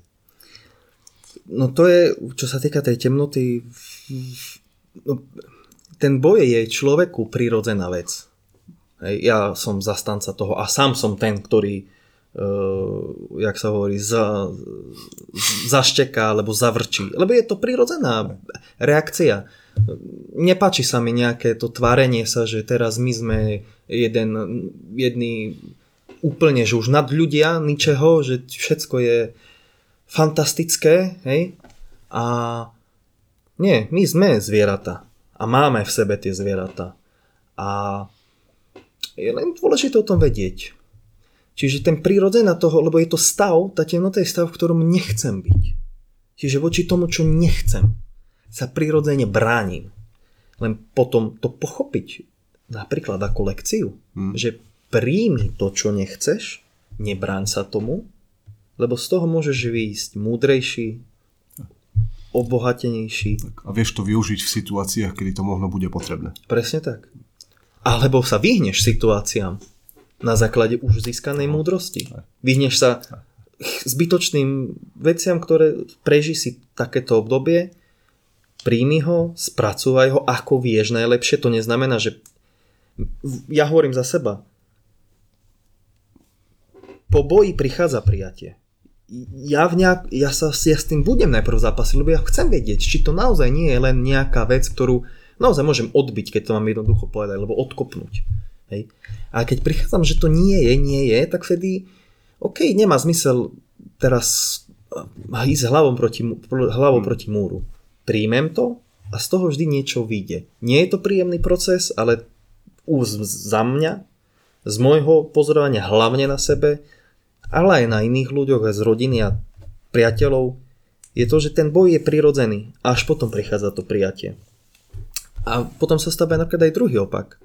No to je, čo sa týka tej temnoty, no, ten boj je človeku prirodzená vec. Ja som zastanca toho a sám som ten, ktorý, jak sa hovorí, zašteká alebo zavrčí. Lebo je to prirodzená reakcia. Nepáči sa mi nejaké to tvárenie sa, že teraz my sme jedni úplne, že už nad ľudia ničeho, že všetko je fantastické, hej? A Nie, my sme zvieratá a máme v sebe tie zvieratá. A je len dôležité o tom vedieť. Čiže ten prírodzená toho, lebo je to stav, tá temnota je stav, v ktorom nechcem byť. Čiže voči tomu, čo nechcem, sa prírodzene bránim. Len potom to pochopiť napríklad ako lekciu, že príjmi to, čo nechceš, nebráň sa tomu, lebo z toho môžeš vyjsť múdrejší, obohatenejší. A vieš to využiť v situáciách, kedy to možno bude potrebné. Presne tak. Alebo sa vyhneš situáciám na základe už získanej múdrosti. Vyhneš sa zbytočným veciam, ktoré preží si takéto obdobie, príjmi ho, spracúvaj ho, ako vieš najlepšie. To neznamená, že ja hovorím za seba. Po boji prichádza prijatie. Ja s tým budem najprv zápasiť, lebo ja chcem vedieť, či to naozaj nie je len nejaká vec, ktorú naozaj môžem odbiť, keď to mám jednoducho povedať, alebo odkopnúť. Hej. A keď prichádzam, že to nie je, tak vtedy OK, nemá zmysel teraz ísť hlavou proti múru. Príjmem to a z toho vždy niečo vyjde. Nie je to príjemný proces, ale za mňa, z môjho pozorovania hlavne na sebe, ale aj na iných ľuďoch, aj z rodiny a priateľov, je to, že ten boj je prirodzený a až potom prichádza to prijatie. A potom sa stáva napríklad aj druhý opak.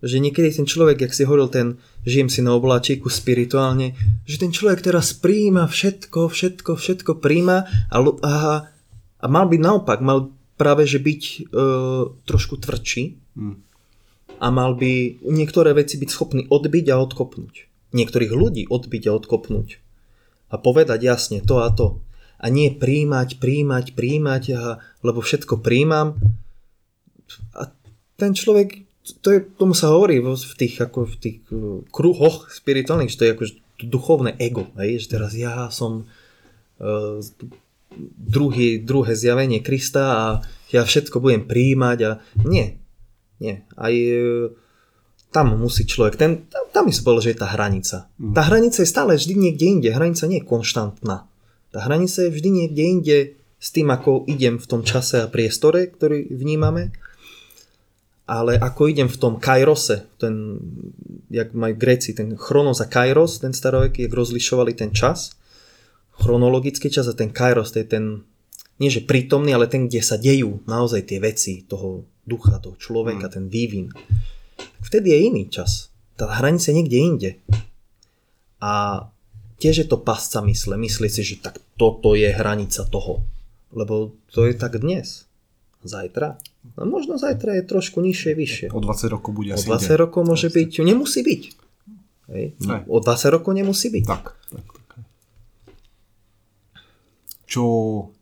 Že niekedy ten človek, jak si hovoril ten žijem si na obláčiku spirituálne, že ten človek teraz prijíma všetko prijíma a mal byť naopak, mal práve že byť trošku tvrdší a mal by niektoré veci byť schopný odbiť a odkopnúť. Niektorých ľudí odbiť a odkopnúť. A povedať jasne to a to. A nie príjmať, lebo všetko príjmam. A ten človek, tomu sa hovorí v tých kruhoch spirituálnych, že to je ako duchovné ego. Hej? Že teraz ja som druhé zjavenie Krista a ja všetko budem príjmať. A nie. Aj tam musí človek, tam by som povedal, že je tá hranica. Tá hranica je stále vždy niekde inde, hranica nie je konštantná. Tá hranica je vždy niekde inde s tým, ako idem v tom čase a priestore, ktorý vnímame, ale ako idem v tom kairose, ten, jak majú Gréci, ten chronos a kairos, ten staroveký, jak rozlišovali ten čas, chronologický čas a ten kairos, to je ten, nie že prítomný, ale ten, kde sa dejú naozaj tie veci toho ducha, toho človeka, ten vývin. Vtedy je iný čas. Tá hranica je niekde inde. A tiež je to pasca mysle. Myslí si, že tak toto je hranica toho. Lebo to je tak dnes. Zajtra. No možno zajtra je trošku nižšie, vyššie. O 20 rokov bude asi. O 20 rokov môže byť. Nemusí byť. Hej? Ne. O 20 rokov nemusí byť. Tak. Čo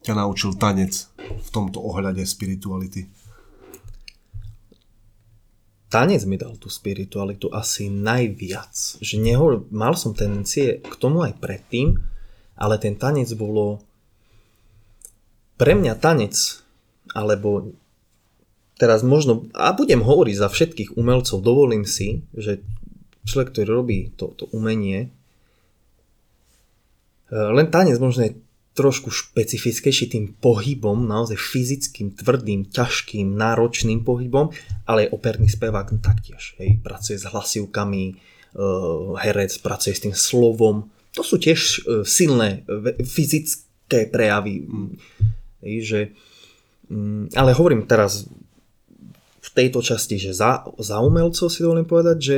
ťa naučil tanec v tomto ohľade spirituality? Tanec mi dal tú spiritualitu asi najviac. Že mal som tendencie k tomu aj predtým, ale ten tanec bolo pre mňa tanec, alebo teraz možno, a budem hovoriť za všetkých umelcov, dovolím si, že človek, ktorý robí to umenie, len tanec možno je trošku špecifickejší tým pohybom, naozaj fyzickým, tvrdým, ťažkým, náročným pohybom, ale operný spevák taktiež. Hej, pracuje s hlasivkami, herec pracuje s tým slovom. To sú tiež silné fyzické prejavy. Hej, že, ale hovorím teraz v tejto časti, že za umelcov si dovolím povedať, že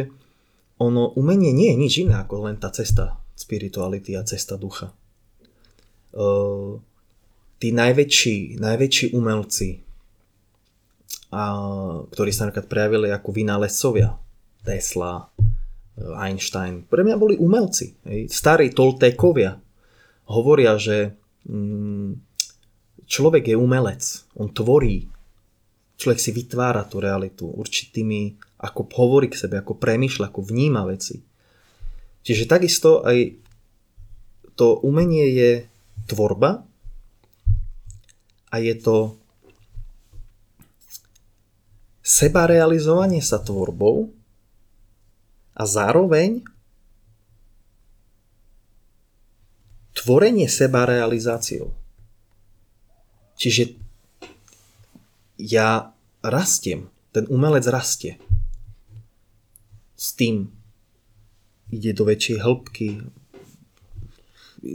ono umenie nie je nič iné ako len tá cesta spirituality a cesta ducha. Tí najväčší umelci, ktorí sa napríklad prejavili ako vynálezcovia, Tesla, Einstein, pre mňa boli umelci. Starí Toltékovia hovoria, že človek je umelec, on tvorí, človek si vytvára tú realitu určitými, ako hovorí k sebe, ako premýšľa, ako vníma veci. Čiže takisto aj to umenie je tvorba a je to sebarealizovanie sa tvorbou a zároveň tvorenie sebarealizáciou. Čiže ja rastiem. Ten umelec rastie. S tým ide do väčšej hĺbky.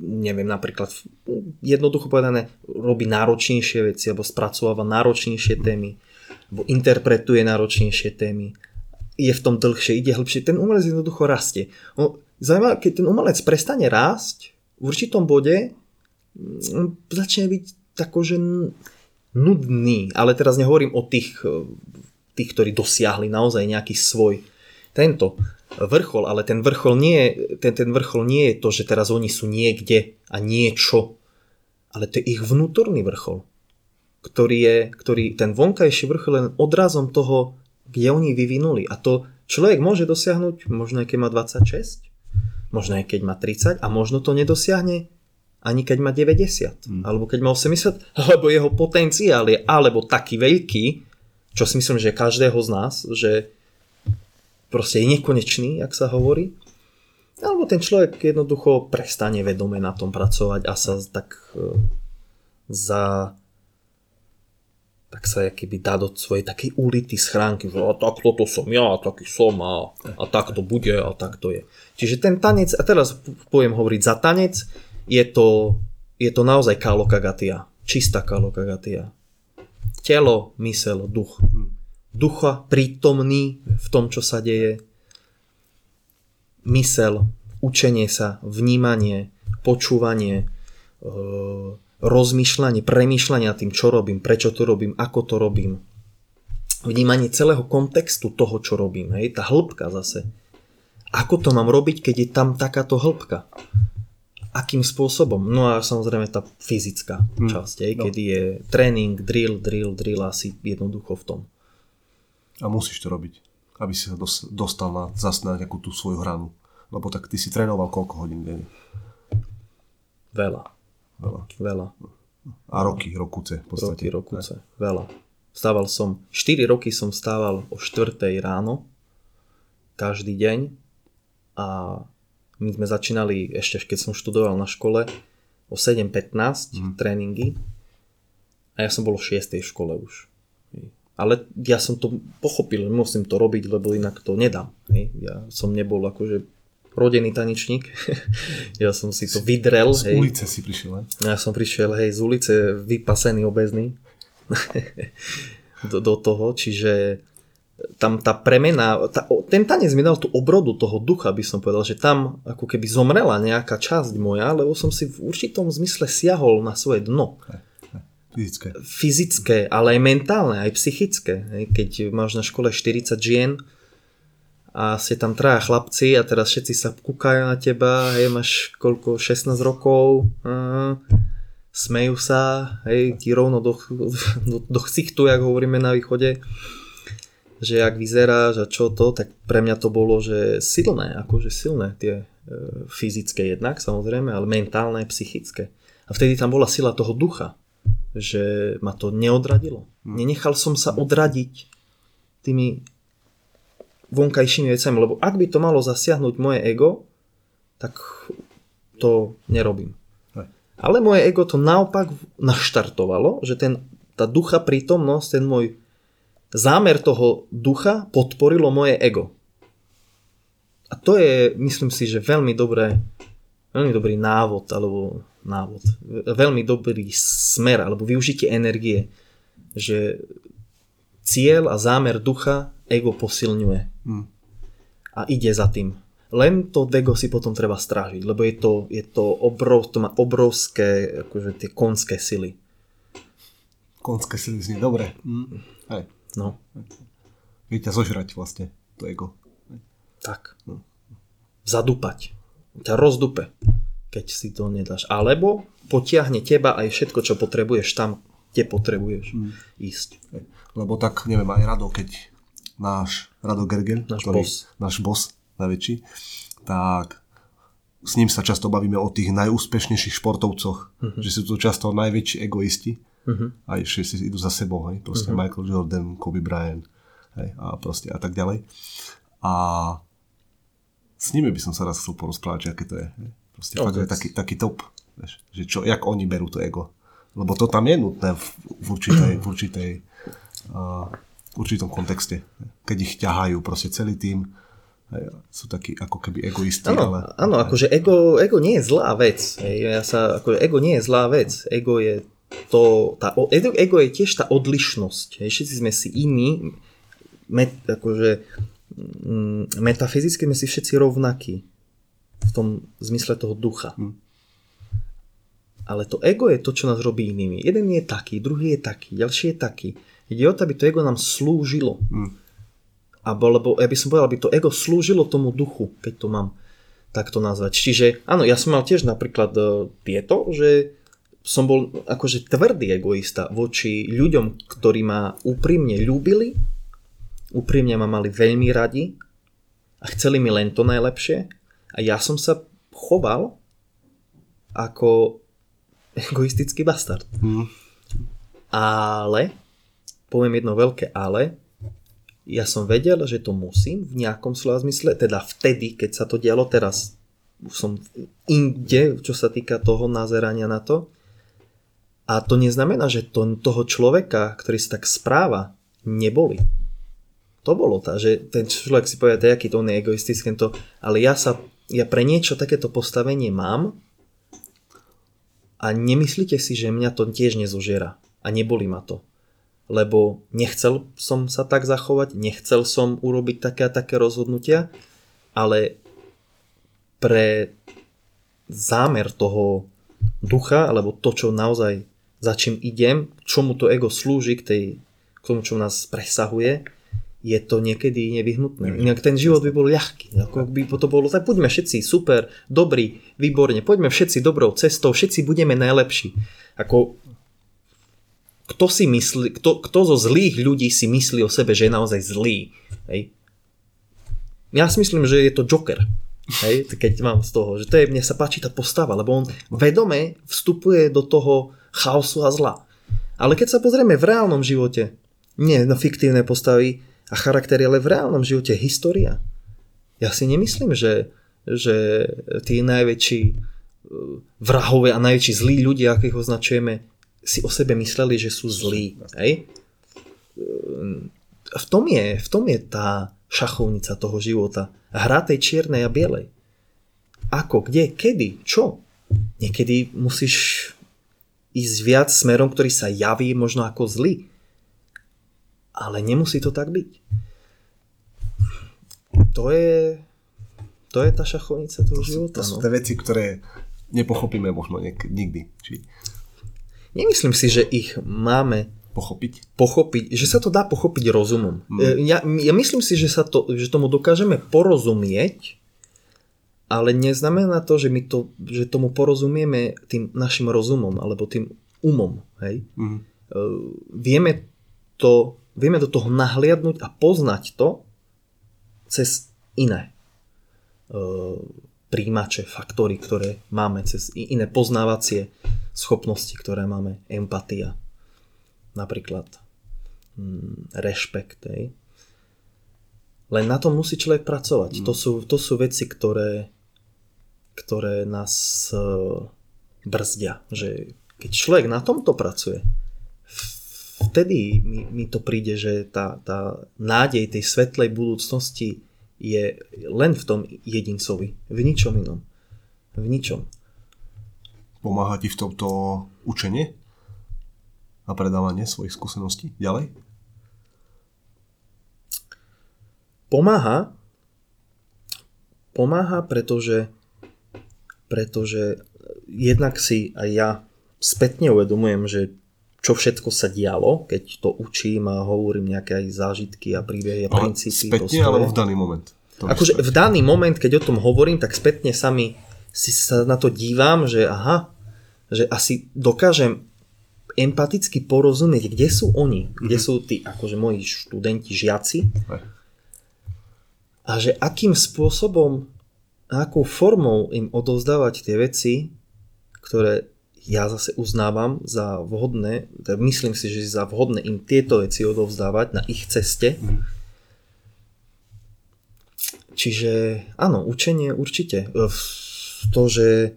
Neviem, napríklad jednoducho povedané robí náročnejšie veci alebo spracováva náročnejšie témy alebo interpretuje náročnejšie témy. Je v tom dlhšie, ide hĺbšie. Ten umelec jednoducho rastie. Zaujímavé, keď ten umelec prestane rásť v určitom bode, začne byť takože nudný, ale teraz nehovorím o tých, ktorí dosiahli naozaj nejaký svoj tento vrchol, ale ten vrchol nie je to, že teraz oni sú niekde a niečo, ale to je ich vnútorný vrchol, ktorý ten vonkajší vrchol len odrazom toho, kde oni vyvinuli. A to človek môže dosiahnuť možno aj keď má 26, možno aj keď má 30 a možno to nedosiahne ani keď má 90, alebo keď má 80, alebo jeho potenciál je alebo taký veľký, čo si myslím, že každého z nás, že proste je nekonečný, jak sa hovorí, alebo ten človek jednoducho prestane vedome na tom pracovať a sa tak sa jakýby dá do svojej takej ulity schránky, že a tak toto som ja, a taký som a tak to bude a tak to je. Čiže ten tanec, a teraz budem hovoriť za tanec, je to naozaj kalokagatia, čistá kalokagatia. Telo, mysel, duch. Ducha prítomný v tom, čo sa deje. Mysel, učenie sa, vnímanie, počúvanie, rozmýšľanie, premýšľanie nad tým, čo robím, prečo to robím, ako to robím. Vnímanie celého kontextu toho, čo robím. Hej? Tá hĺbka zase. Ako to mám robiť, keď je tam takáto hĺbka? Akým spôsobom? No a samozrejme tá fyzická časť, kedy je tréning, drill asi jednoducho v tom. A musíš to robiť, aby si sa dostal na nejakú tú svoju hranu. Lebo tak ty si trénoval koľko hodín denne? Veľa. A rokuce v podstate. Veľa. Vstával som, 4 roky som vstával o 4 ráno, každý deň. A my sme začínali, ešte keď som študoval na škole, o 7:15 tréningy. A ja som bol o 6 v škole už. Ale ja som to pochopil, musím to robiť, lebo inak to nedám. Ja som nebol akože rodený tanečník. Ja som si to vydrel. Z ulice si prišiel, ne? Ja som prišiel, z ulice, vypasený, obezný. do toho, čiže tam tá premena, ten tanec mi dal tú obrodu toho ducha, by som povedal, že tam ako keby zomrela nejaká časť moja, lebo som si v určitom zmysle siahol na svoje dno. Fyzické, ale aj mentálne, aj psychické. Keď máš na škole 40 žien, a ste tam traja chlapci a teraz všetci sa kúkajú na teba, máš koľko, 16 rokov, smejú sa, ti rovno do ksichtu, jak hovoríme na východe, že jak vyzeráš a čo to, tak pre mňa to bolo, že silné tie fyzické jednak samozrejme, ale mentálne, psychické. A vtedy tam bola sila toho ducha, že ma to neodradilo. Nenechal som sa odradiť tými vonkajšími vecami, lebo ak by to malo zasiahnuť moje ego, tak to nerobím. Ale moje ego to naopak naštartovalo, že tá ducha prítomnosť, ten môj zámer toho ducha podporilo moje ego. A to je, myslím si, že veľmi dobrý návod, veľmi dobrý smer, alebo využitie energie, že cieľ a zámer ducha ego posilňuje a ide za tým. Len to ego si potom treba strážiť, lebo to má obrovské akože tie konské sily. Konské sily znie dobre. No. Vie ťa zožrať vlastne to ego. Tak. Zadúpať. Ťa rozdupe, keď si to nedáš. Alebo potiahne teba aj všetko, čo potrebuješ tam, kde potrebuješ ísť. Lebo tak, neviem, aj Rado, keď náš Rado Gergen, náš boss najväčší, tak s ním sa často bavíme o tých najúspešnejších športovcoch, že sú to často najväčší egoisti, aj všetci idú za sebou, proste Michael Jordan, Kobe Bryant, a tak ďalej. A s nimi by som sa raz chcel porozprávať, že aké to je. Proste fakt je taký top, že jak oni berú to ego. Lebo to tam je nutné v určitej určitom kontexte. Keď ich ťahajú proste celý tým, sú takí ako keby egoisti. Áno, akože ego nie je zlá vec. Ego nie je zlá vec. Ego je tiež tá odlišnosť. Všetci sme si iní. Metafyzicky sme si všetci rovnakí. V tom zmysle toho ducha. Ale to ego je to, čo nás robí inými. Jeden je taký, druhý je taký, ďalší je taký. Ide o to, aby to ego nám slúžilo. Alebo ja by som povedal, aby to ego slúžilo tomu duchu, keď to mám takto nazvať. Čiže áno, ja som mal tiež napríklad tieto, že som bol akože tvrdý egoista voči ľuďom, ktorí ma úprimne ľúbili, úprimne ma mali veľmi radi a chceli mi len to najlepšie. A ja som sa choval ako egoistický bastard. Ale, poviem jedno veľké ale, ja som vedel, že to musím v nejakom slova zmysle, teda vtedy, keď sa to dialo, teraz som inde, čo sa týka toho nazerania na to. A to neznamená, že toho človeka, ktorý sa tak správa, neboli. To bolo tá, že ten človek si povie, aký to on je egoistický, to, ale ja pre niečo takéto postavenie mám a nemyslíte si, že mňa to tiež nezožiera a neboli ma to. Lebo nechcel som sa tak zachovať, nechcel som urobiť také a také rozhodnutia, ale pre zámer toho ducha, alebo to, čo naozaj za čím idem, čomu to ego slúži, k tomu, čo nás presahuje, je to niekedy nevyhnutné. Inak ten život by bol ľahký. Ako by to bolo, tak poďme všetci super, dobrý, výborne, poďme všetci dobrou cestou, všetci budeme najlepší. Kto zo zlých ľudí si myslí o sebe, že je naozaj zlý? Hej. Ja si myslím, že je to Joker. Hej, keď mám z toho, že to je, mne sa páči tá postava, lebo on vedome vstupuje do toho chaosu a zla. Ale keď sa pozrieme v reálnom živote, nie na fiktívne postavy a charaktery, ale v reálnom živote história. Ja si nemyslím, že tí najväčší vrahové a najväčší zlí ľudia, akých označujeme, si o sebe mysleli, že sú zlí. Hej? V tom je tá šachovnica toho života. Hra tej čiernej a bielej. Ako, kde, kedy, čo? Niekedy musíš ísť viac smerom, ktorý sa javí možno ako zlý. Ale nemusí to tak byť. To je tá šachovnica toho života. To sú tie veci, ktoré nepochopíme možno nikdy. Nemyslím si, že ich máme pochopiť, že sa to dá pochopiť rozumom. Ja myslím si, že tomu dokážeme porozumieť, ale neznamená to, že tomu porozumieme tým našim rozumom alebo tým umom. Hej? Vieme do toho nahliadnúť a poznať to cez iné príjimače, faktory, ktoré máme, cez iné poznávacie schopnosti, ktoré máme, empatia, napríklad rešpekt. Len na tom musí človek pracovať. To sú veci, ktoré nás brzdia. Že keď človek na tomto pracuje, vtedy mi to príde, že tá nádej tej svetlej budúcnosti je len v tom jedincovi. V ničom inom. V ničom. Pomáha ti v tomto učenie a predávanie svojich skúseností ďalej? Pomáha, pretože jednak si aj ja spätne uvedomujem, že čo všetko sa dialo, keď to učím a hovorím nejaké aj zážitky a príbehy a princípy. Spätne alebo v daný moment? Akože v daný moment, keď o tom hovorím, tak spätne sa na to dívam, že aha, že asi dokážem empaticky porozumieť, kde sú oni, kde sú tí, akože moji študenti, žiaci. A že akým spôsobom, akou formou im odovzdávať tie veci, ktoré ja zase uznávam za vhodné, myslím si, že za vhodné im tieto veci odovzdávať na ich ceste. Čiže áno, učenie určite. To, že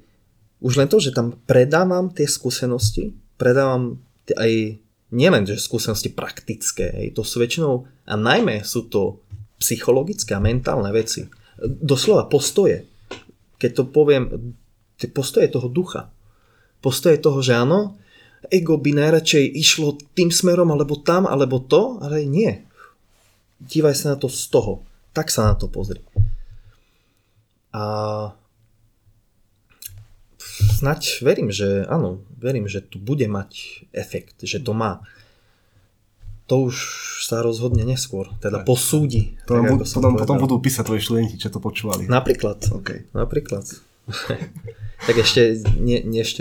už len to, že tam predávam tie skúsenosti, predávam aj nielen že skúsenosti praktické, to sú väčšinou, a najmä sú to psychologické a mentálne veci. Doslova postoje. Keď to poviem, postoje toho ducha. Postoje toho, že áno, ego by najradšej išlo tým smerom, alebo tam, alebo to, ale nie. Dívaj sa na to z toho. Tak sa na to pozri. A snaď verím, že áno, verím, že to bude mať efekt, že to má. To už sa rozhodne neskôr, teda posúdi. To tak, potom budú písať tvoji študenti, čo to počúvali. Napríklad. Okay. Napríklad. Tak ešte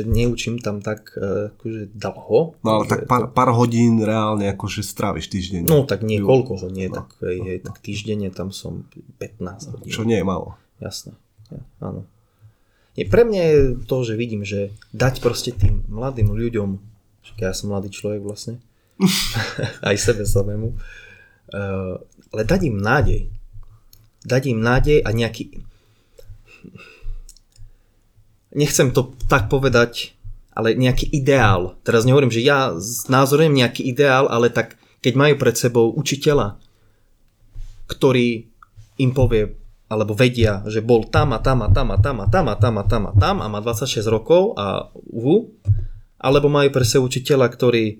neučím tam tak akože dlho. No ale tak pár hodín reálne akože stráviš týždenne. No tak niekoľko hodín, tak týždenne tam som 15 hodín. Čo nie je málo. Jasné, ja, áno. Je, pre mňa je to, že vidím, že dať proste tým mladým ľuďom, ja som mladý človek vlastne, aj sebe samému, ale dať im nádej. Dať im nádej a nejaký... Nechcem to tak povedať, ale nejaký ideál. Teraz nehovorím, že ja názorujem nejaký ideál, ale tak keď majú pred sebou učiteľa, ktorý im povie, alebo vedia, že bol tam a tam a tam a tam a tam a tam a tam a tam a má 26 rokov a alebo majú pre sebou učiteľa, ktorý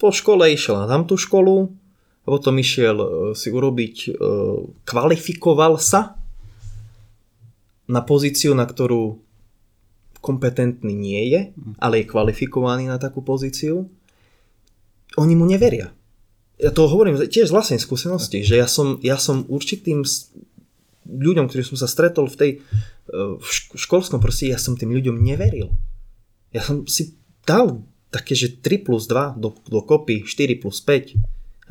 po škole išiel na tamtú školu, potom išiel si urobiť, kvalifikoval sa na pozíciu, na ktorú kompetentný nie je, ale je kvalifikovaný na takú pozíciu, oni mu neveria. Ja to hovorím tiež z vlastnej skúsenosti, že ja som určitým ľuďom, ktorým som sa stretol v tej školskom prostredí, ja som tým ľuďom neveril. Ja som si dal také, že 3+2 do kopy, 4+5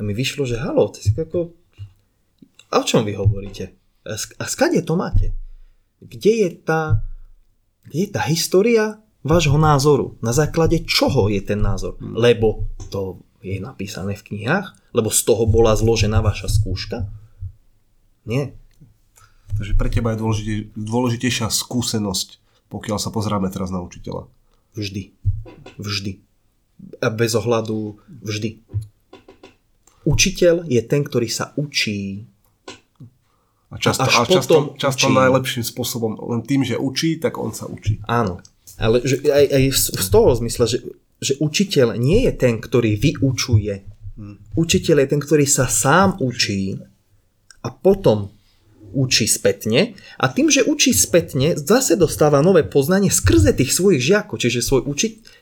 a mi vyšlo, že haló, ty si ako... A o čom vy hovoríte? A skade to máte? Kde je tá história vášho názoru? Na základe čoho je ten názor? Lebo to je napísané v knihách? Lebo z toho bola zložená vaša skúška? Nie. Takže pre teba je dôležitejšia skúsenosť, pokiaľ sa pozráme teraz na učiteľa. Vždy. A bez ohľadu vždy. Učiteľ je ten, ktorý sa učí. A často najlepším spôsobom, len tým, že učí, tak on sa učí. Áno, ale že aj z toho zmysla, že učiteľ nie je ten, ktorý vyučuje. Učiteľ je ten, ktorý sa sám učí a potom učí spätne. A tým, že učí spätne, zase dostáva nové poznanie skrze tých svojich žiakov. Čiže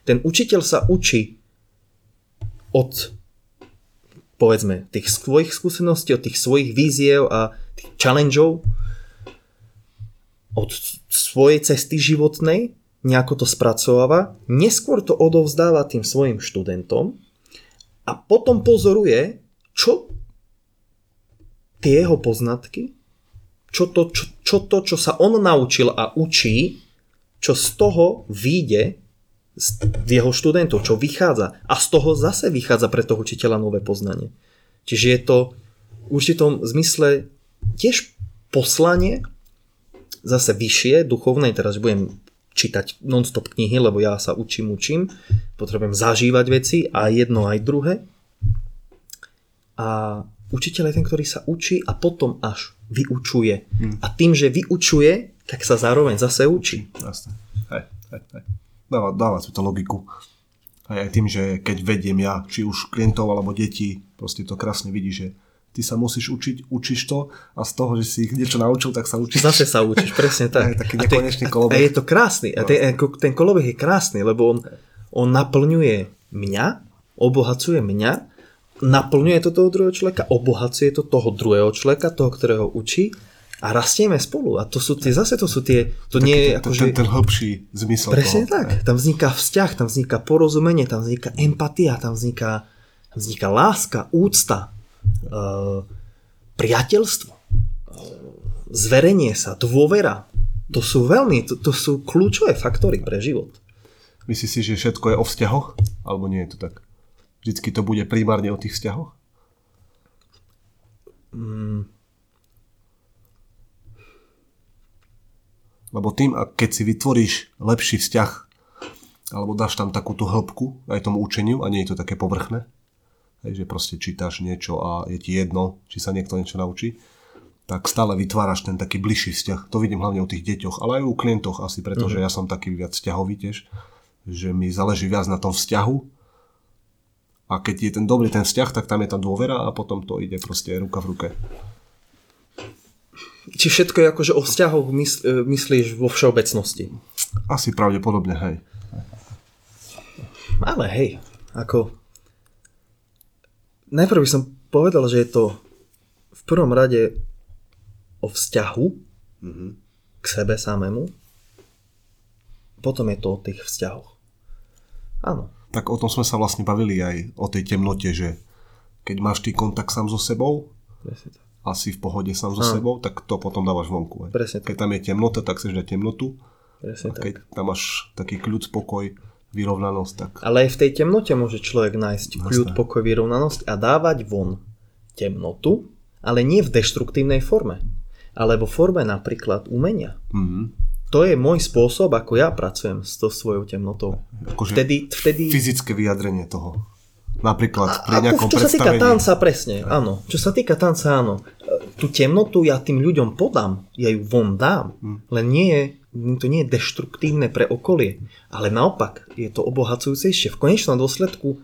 ten učiteľ sa učí od, povedzme, tých svojich skúseností, od tých svojich víziev a challengeov, od svojej cesty životnej, nejako to spracováva, neskôr to odovzdáva tým svojim študentom a potom pozoruje, čo tie jeho poznatky, čo sa on naučil a učí, čo z toho vyjde z jeho študentov, čo vychádza. A z toho zase vychádza pre toho učiteľa nové poznanie. Čiže je to v určitom zmysle tiež poslanie zase vyššie, duchovné. Teraz budem čítať non-stop knihy, lebo ja sa učím, potrebujem zažívať veci a jedno aj druhé. A učiteľ je ten, ktorý sa učí a potom až vyučuje. A tým, že vyučuje, tak sa zároveň zase učí. Jasne. Hej. Dáva si to logiku. Aj tým, že keď vediem ja, či už klientov alebo deti, proste to krásne vidí, že ty sa musíš učiť, učíš to a z toho, že si ich niečo naučil, tak sa učíš. Zase sa učíš, presne tak. Taký nekonečný kolobeh. A je to krásny. A ten kolobeh je krásny, lebo on naplňuje mňa, obohacuje mňa, naplňuje to toho druhého človeka, obohacuje to toho druhého človeka, toho, ktorého učí a rastieme spolu. A to sú tie, zase to sú tie... To nie je akože... Ten hĺbší zmysel. Presne toho. Tak. Tam vzniká vzťah, tam vzniká porozumenie, tam vzniká empatia, tam vzniká láska, úcta, priateľstvo, zverenie sa, dôvera. To sú kľúčové faktory pre život. Myslíš si, že všetko je o vzťahoch? Alebo nie je to tak? Vždycky to bude primárne o tých vzťahoch? Lebo tým, keď si vytvoríš lepší vzťah, alebo dáš tam takúto hĺbku aj tomu učeniu a nie je to také povrchné, že proste čítaš niečo a je ti jedno, či sa niekto niečo naučí, tak stále vytváraš ten taký bližší vzťah. To vidím hlavne u tých deťoch, ale aj u klientoch asi, pretože ja som taký viac vzťahový tiež, že mi záleží viac na tom vzťahu. A keď je ten dobrý ten vzťah, tak tam je tá dôvera a potom to ide proste ruka v ruke. Či všetko je akože o vzťahoch myslíš vo všeobecnosti? Asi pravdepodobne, hej. Ale hej, ako... Najprv by som povedal, že je to v prvom rade o vzťahu k sebe samému. Potom je to o tých vzťahoch. Áno. Tak o tom sme sa vlastne bavili aj o tej temnote, že keď máš ty kontakt sám so sebou, a si v pohode sám so sebou, tak to potom dávaš vonku. Keď tam je temnota, tak chceš dať temnotu. A keď tam máš taký kľud, pokoj, vyrovnanosť, tak... Ale aj v tej temnote môže človek nájsť kľud, pokoj, vyrovnanosť a dávať von temnotu, ale nie v deštruktívnej forme. Ale vo forme napríklad umenia. To je môj spôsob, ako ja pracujem s tou svojou temnotou. Akože vtedy... fyzické vyjadrenie toho. Napríklad pri nejakom predstavení. Čo sa týka tanca, presne, áno. Čo sa týka tanca, áno. Tú temnotu ja tým ľuďom podám. Ja ju von dám. Len to nie je deštruktívne pre okolie. Ale naopak, je to obohacujúcejšie. V konečnom dôsledku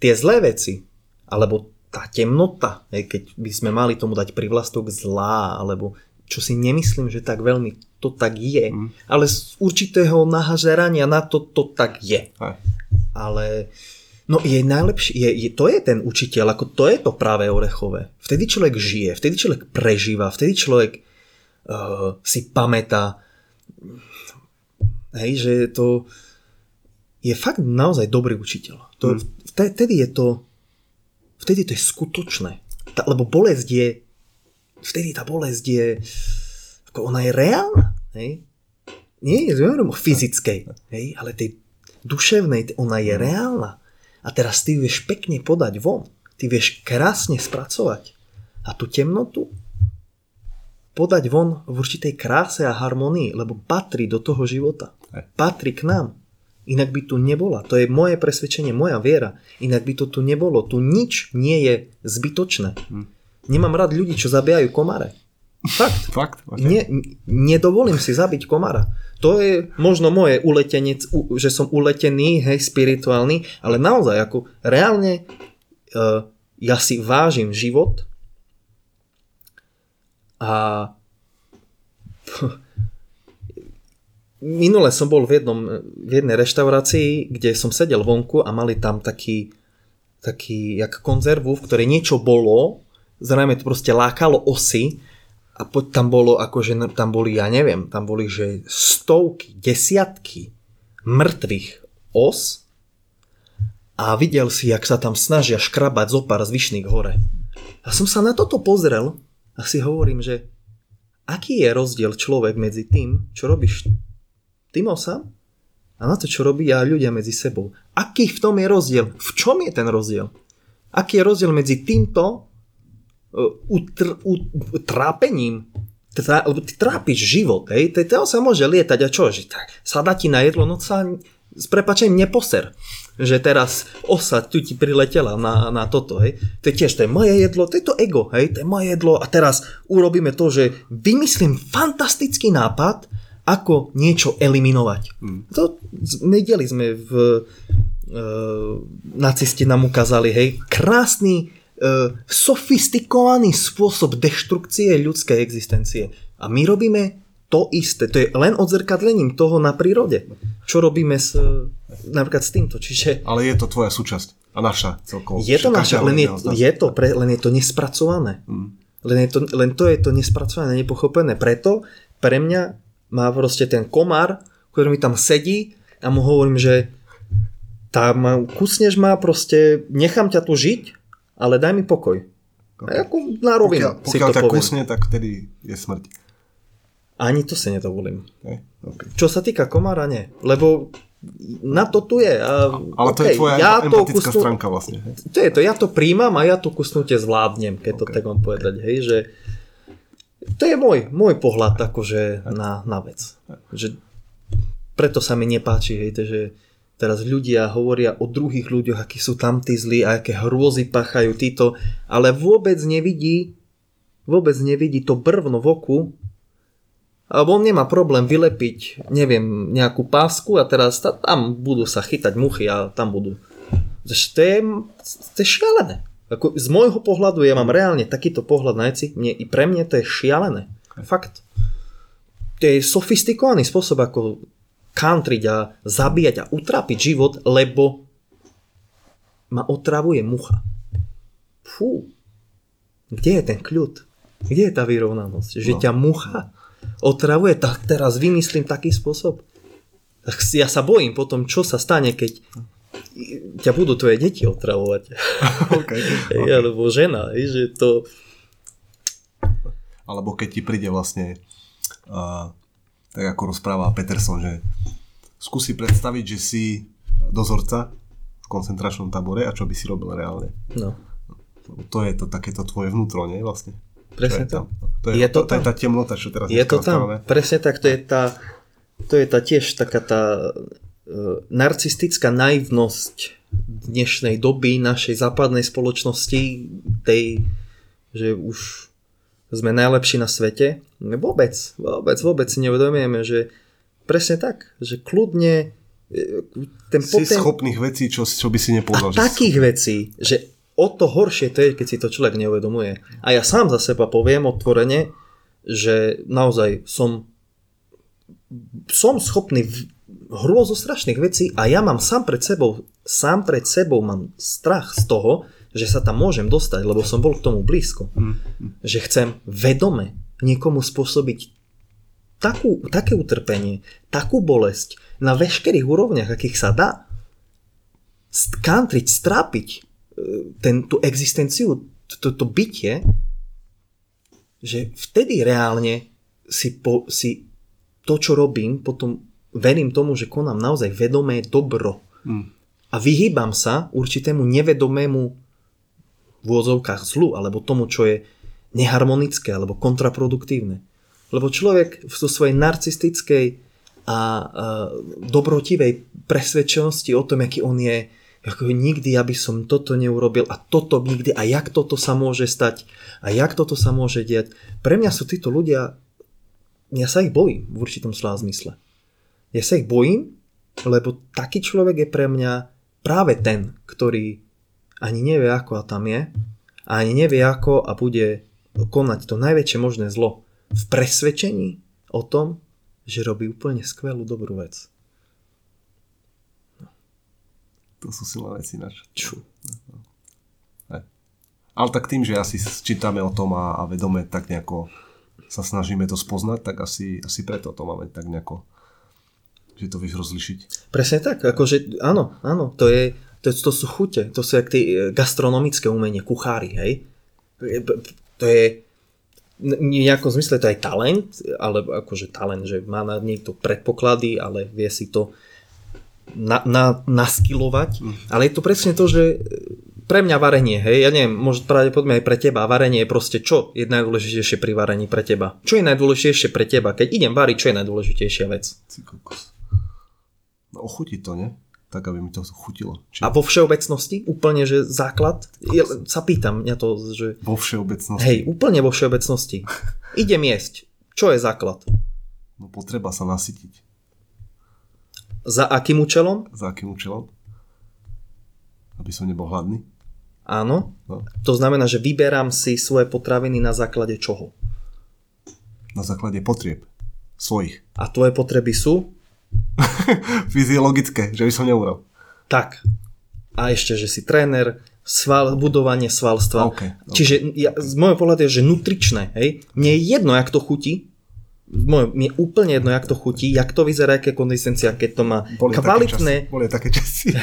tie zlé veci, alebo tá temnota, keď by sme mali tomu dať privlastok zlá, alebo čo si nemyslím, že tak veľmi to tak je, ale z určitého nahažerania na to tak je. Aj. Ale no je najlepšie, to je ten učiteľ, ako to je to práve orechové. Vtedy človek žije, vtedy človek prežíva, vtedy človek si pamätá, hej, že to je fakt naozaj dobrý učiteľ. Vtedy to je skutočné. Lebo bolesť je, vtedy tá bolesť je, ako ona je reálna. Hej? Nie je o fyzickej, hej? Ale tej duševnej, ona je reálna. A teraz ty vieš pekne podať von. Ty vieš krásne spracovať. A tú temnotu podať von v určitej kráse a harmonii, lebo patrí do toho života. Patrí k nám. Inak by tu nebola. To je moje presvedčenie, moja viera. Inak by to tu nebolo. Tu nič nie je zbytočné. Nemám rád ľudí, čo zabíjajú komáre. Fakt. Okay. Nedovolím si zabiť komára. To je možno moje uletenie, že som uletený, hej, spirituálny, ale naozaj, ako reálne ja si vážim život a minule som bol v jednej reštaurácii, kde som sedel vonku a mali tam taký jak konzervu, v ktorej niečo bolo, zrejme to proste lákalo osy. A tam bolo, akože tam boli, ja neviem, tam boli, že stovky, desiatky mŕtvych os a videl si, jak sa tam snažia škrabať zopár zvyšných hore. A som sa na toto pozrel a si hovorím, že aký je rozdiel človek medzi tým, čo robíš tým osám a na to, čo robí ľudia medzi sebou. Aký v tom je rozdiel? V čom je ten rozdiel? Aký je rozdiel medzi týmto trápením, lebo ty trápiš život, hej, toho sa môže lietať a čo, že sadá ti na jedlo, no sa s prepáčením neposer, že teraz osa tu ti priletela na toto, hej, to je tiež, to je moje jedlo, to je to ego, hej, to je moje jedlo a teraz urobíme to, že vymyslím fantastický nápad, ako niečo eliminovať. To nedeli sme nacisti nám ukázali, hej, krásny sofistikovaný spôsob deštrukcie ľudskej existencie. A my robíme to isté. To je len odzrkadlením toho na prírode. Čo robíme napríklad s týmto. Čiže... Ale je to tvoja súčasť. A naša celkovo. Je to naša, len je to nespracované. Len to je to nespracované, nepochopené. Preto pre mňa má proste ten komár, ktorý mi tam sedí a mu hovorím, že kusneš ma, proste nechám ťa tu žiť, ale daj mi pokoj. Okay. Ako na rovinu si to poviem. Pokiaľ ťa kusne, tak vtedy je smrť. Ani to si nedovolím. Okay. Čo sa týka komára, nie. Lebo na to tu je. Ale okay, to je tvoja empatická stránka vlastne. Hej? To je to. Ja to príjmam a ja to kusnutie zvládnem, keď to tak mám povedať. Hej, že to je môj pohľad akože na vec. Že preto sa mi nepáči, hej, že Teraz ľudia hovoria o druhých ľuďoch, akí sú tamtí zlí a aké hrôzy páchajú títo, ale vôbec nevidí to brvno v oku, alebo on nemá problém vylepiť, neviem, nejakú pásku a teraz tam budú sa chytať muchy a tam budú. To je šialené. Ako z môjho pohľadu, ja mám reálne takýto pohľad na veci, i pre mňa to je šialené. Fakt. To je sofistikovaný spôsob, ako kantriť a zabíjať a utrapiť život, lebo ma otravuje mucha. Fú. Kde je ten kľud? Kde je tá vyrovnanosť? Že ťa mucha otravuje? Tak teraz vymyslím taký spôsob. Ja sa bojím potom, čo sa stane, keď ťa budú tvoje deti otravovať. Okay. Alebo žena. Že to... Alebo keď ti príde vlastne... tak ako rozpráva Peterson, že skúsi predstaviť, že si dozorca v koncentračnom tábore a čo by si robil reálne. No. To je to takéto tvoje vnútro, nie vlastne? Presne to. To je tá temnota, čo teraz je to tam. Presne tak, to je tá tiež taká tá narcistická naivnosť dnešnej doby, našej západnej spoločnosti, tej, že už sme najlepší na svete. Vôbec si neuvedomujeme, že presne tak, že kľudne ten si schopných vecí, čo by si nepovedal. A takých vecí, že o to horšie to je, keď si to človek neuvedomuje. A ja sám za seba poviem otvorene, že naozaj som schopný hrôzo strašných vecí a ja mám sám pred sebou mám strach z toho, že sa tam môžem dostať, lebo som bol k tomu blízko. Že chcem vedome niekomu spôsobiť také utrpenie, takú bolesť na veškerých úrovniach, akých sa dá, skantriť, strápiť tú existenciu, to bytie, že vtedy reálne si to, čo robím, potom verím tomu, že konám naozaj vedomé dobro. A vyhýbam sa určitému nevedomému v úvodzovkách zlu, alebo tomu, čo je neharmonické, alebo kontraproduktívne. Lebo človek v svojej narcistickej a dobrotivej presvedčenosti o tom, aký on je, ako nikdy ja by som toto neurobil a toto nikdy, a jak toto sa môže stať, a jak toto sa môže diať. Pre mňa sú títo ľudia, ja sa ich bojím v určitom slova zmysle. Ja sa ich bojím, lebo taký človek je pre mňa práve ten, ktorý ani nevie ako a tam je a ani nevie ako a bude konať to najväčšie možné zlo v presvedčení o tom, že robí úplne skvelú dobrú vec. To sú silné veci ináč. Ču. Ale tak tým, že asi čítame o tom a vedome tak nejako sa snažíme to spoznať, tak asi preto to máme tak nejako, že to vieš rozlišiť. Presne tak, akože áno, to je... To sú chute, to sú jak tie gastronomické umenie, kuchári, hej. To je v nejakom zmysle to aj talent, ale akože talent, že má na niekto predpoklady, ale vie si to naskilovať. Ale je to presne to, že pre mňa varenie, hej, ja neviem, možno pravdepodobne aj pre teba, varenie je proste čo je najdôležitejšie pri varení pre teba? Čo je najdôležitejšie pre teba? Keď idem variť, čo je najdôležitejšia vec? No ochutí to, ne? Tak, aby mi to chutilo. Čiže... A vo všeobecnosti? Úplne, že základ? Ja sa pýtam mňa to, že... Vo všeobecnosti? Hej, úplne vo všeobecnosti. Idem jesť. Čo je základ? No potreba sa nasytiť. Za akým účelom? Aby som nebol hladný. Áno. No. To znamená, že vyberám si svoje potraviny na základe čoho? Na základe potrieb. Svojich. A tvoje potreby sú? Fyziologické, že by som neúral. Tak. A ešte, že si tréner, budovanie svalstva. Okay. Čiže ja, z môjho pohľadu je, že nutričné. Hej? Mne je jedno, jak to chutí. Mne je úplne jedno, jak to chutí, jak to vyzerá, aké konzistencia, keď to má kvalitné... Boli také časy.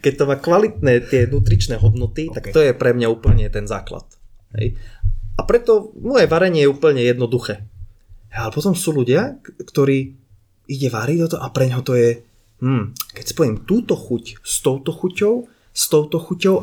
Keď to má kvalitné tie nutričné hodnoty, okay. Tak to je pre mňa úplne ten základ. Hej? A preto moje varenie je úplne jednoduché. Ale potom sú ľudia, ktorí ide variť do toho a pre ňo to je keď spojím túto chuť s touto chuťou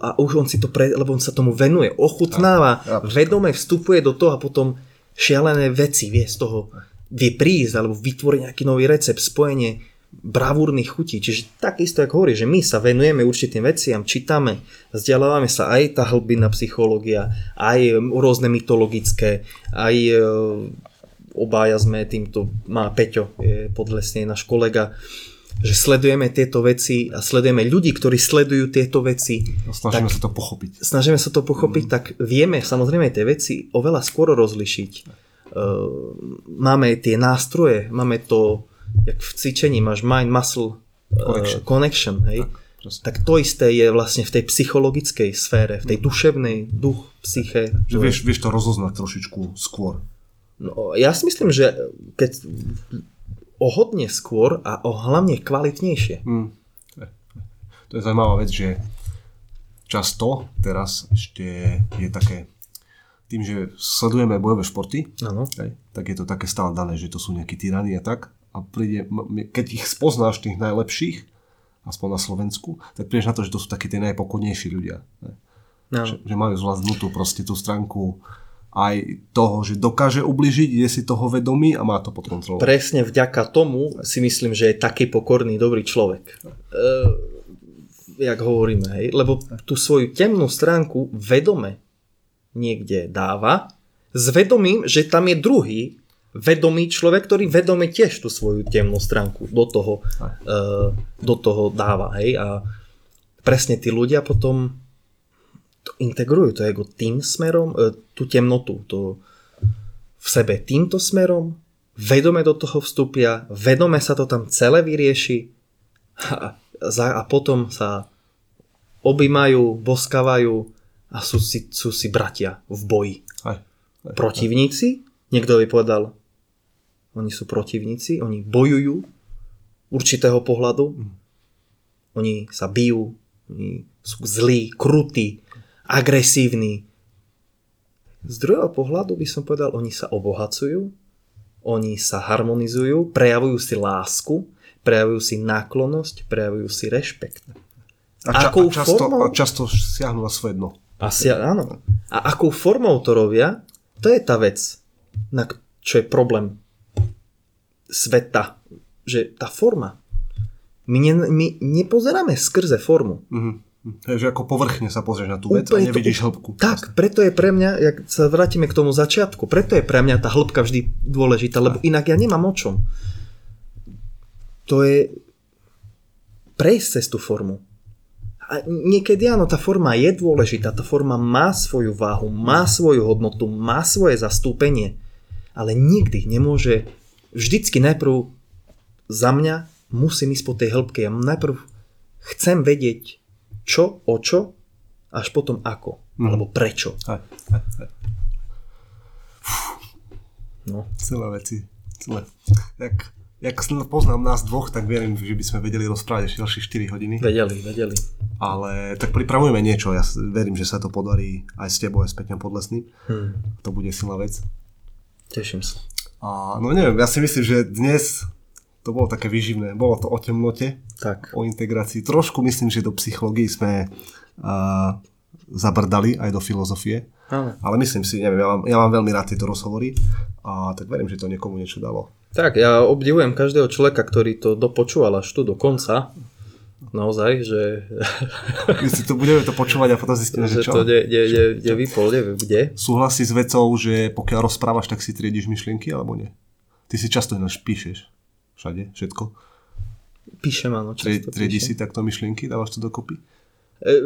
a už on si to lebo on sa tomu venuje, ochutnáva, vedome vstupuje do toho a potom šialené veci vie z toho, vie prísť alebo vytvoriť nejaký nový recept, spojenie bravúrnych chutí. Čiže takisto, ako hovorí, že my sa venujeme určitým veciam, čítame, vzdelávame sa, aj tá hlbina psychológia, aj rôzne mytologické, aj obája sme týmto, má Peťo, je podlesne náš kolega, že sledujeme tieto veci a sledujeme ľudí, ktorí sledujú tieto veci. Snažíme sa to pochopiť. Snažíme sa to pochopiť, tak vieme samozrejme tie veci oveľa skôr rozlišiť. Máme tie nástroje, máme to, jak v cvičení máš mind-muscle connection. Hej? Tak to isté je vlastne v tej psychologickej sfére, v tej duševnej, duch, psyché. Že vieš to rozoznať trošičku skôr. No, ja si myslím, že keď... o hodne skôr a o hlavne kvalitnejšie. To je zaujímavá vec, že často teraz ešte je také, tým, že sledujeme bojové športy, tak je to také stále dané, že to sú nejakí tyrani a tak. A príde, keď ich spoznáš tých najlepších, aspoň na Slovensku, tak prídeš na to, že to sú takí tie najpokornejší ľudia. Že majú zvládnutú proste tú stránku aj toho, že dokáže ubližiť, je si toho vedomý a má to pod kontrolou. Presne vďaka tomu si myslím, že je taký pokorný, dobrý človek. Jak hovoríme, hej? Lebo tú svoju temnú stránku vedome niekde dáva s vedomím, že tam je druhý vedomý človek, ktorý vedome tiež tú svoju temnú stránku do toho dáva. Hej? A presne tí ľudia potom to integrujú to ego tým smerom, tú temnotu to v sebe týmto smerom, vedome do toho vstúpia, vedome sa to tam celé vyrieši a potom sa objímajú, boskávajú a sú si bratia v boji. Protivníci, niekto by povedal, oni sú protivníci, oni bojujú určitého pohľadu, oni sa bijú, oni sú zlí, krutí, agresívny. Z druhého pohľadu by som povedal, oni sa obohacujú, oni sa harmonizujú, prejavujú si lásku, prejavujú si náklonnosť, prejavujú si rešpekt. A často siahnu na svoje dno. Áno. A akou formou to robia, to je tá vec, čo je problém sveta. Že tá forma. My nepozeráme skrze formu. Takže ako povrchne sa pozrieš na tú vec a nevidíš hĺbku. Tak, preto je pre mňa, jak sa vrátime k tomu začiatku, preto je pre mňa tá hĺbka vždy dôležitá, lebo inak ja nemám o čom. To je prejsť cez tú formu. A niekedy áno, tá forma je dôležitá, tá forma má svoju váhu, má svoju hodnotu, má svoje zastúpenie, ale nikdy nemôže, vždycky najprv za mňa musím ísť po tej hĺbke. Ja najprv chcem vedieť čo, o čo, až potom ako. Alebo prečo. No. Celé veci. Celé. Jak poznám nás dvoch, tak verím, že by sme vedeli rozprávať ešte ďalších 4 hodiny. Vedeli. Ale tak pripravujeme niečo. Ja verím, že sa to podarí aj s tebou, aj s Peťom Podlesným. To bude silná vec. Teším sa. A, no neviem, ja si myslím, že dnes... to bolo také výživné. Bolo to o temnote, tak. O integrácii. Trošku myslím, že do psychológie sme zabrdali aj do filozofie. Ale myslím si, neviem, ja mám veľmi rád tieto rozhovory a tak verím, že to niekomu niečo dalo. Tak, ja obdivujem každého človeka, ktorý to dopočúval až tu do konca. Naozaj, že... My si tu budeme to počúvať a potom zistíme, že čo? Že to je vypol, neviem kde. Súhlasí s vecou, že pokiaľ rozprávaš, tak si triediš myšlienky, alebo nie? Ty si často ináč píšeš. Všade, všetko. Píšem, áno, často píšem. Triedi si takto myšlienky, dávaš to dokopy?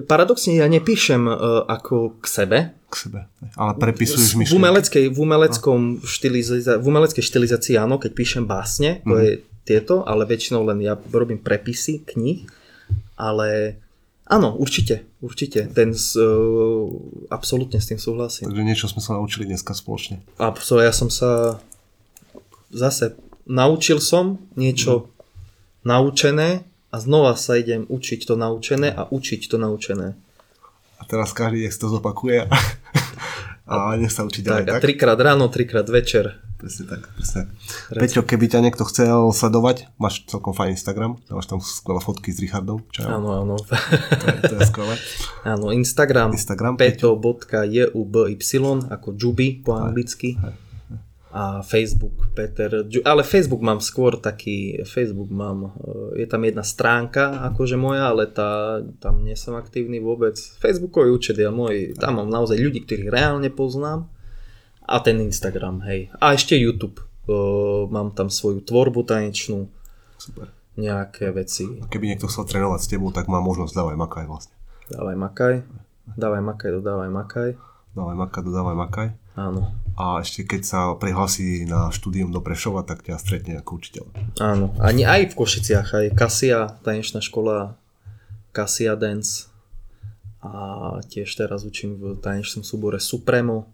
Paradoxne, ja nepíšem ako k sebe. Ale prepisuješ myšlienky. V umeleckej štilizácii, áno, keď píšem básne, to je tieto, ale väčšinou len ja robím prepisy kníh, ale áno, určite. Absolútne s tým súhlasím. Takže niečo sme sa naučili dneska spoločne. Ja som sa zase... naučil som niečo naučené a znova sa idem učiť to naučené a učiť to naučené. A teraz každý nech to zopakuje a nech sa učiť ďalej. Tak? A 3-krát ráno, 3-krát večer. Presne tak. Peťo, keby ťa niekto chcel sledovať, máš celkom fajn Instagram, máš tam skvelé fotky s Richardom Čajom. Áno. To je skvelé. Áno, Instagram peto.juby ako Džuby po anglicky. a Facebook ale Facebook mám skôr taký, je tam jedna stránka akože moja, ale tam nie som aktívny vôbec. Facebookový účet je môj, tam mám naozaj ľudí, ktorých reálne poznám, a ten Instagram, hej. A ešte YouTube, mám tam svoju tvorbu tanečnú. Super. Nejaké veci. A keby niekto chcel trénovať s tebou, tak má možnosť Dávaj Makaj vlastne. Dávaj Makaj. Áno. A ešte keď sa prihlási na štúdium do Prešova, tak ťa stretne ako učiteľ. Áno, aj v Košiciach, aj Kasia, tanečná škola, Kasia Dance. A tiež teraz učím v tanečnom súbore Supremo,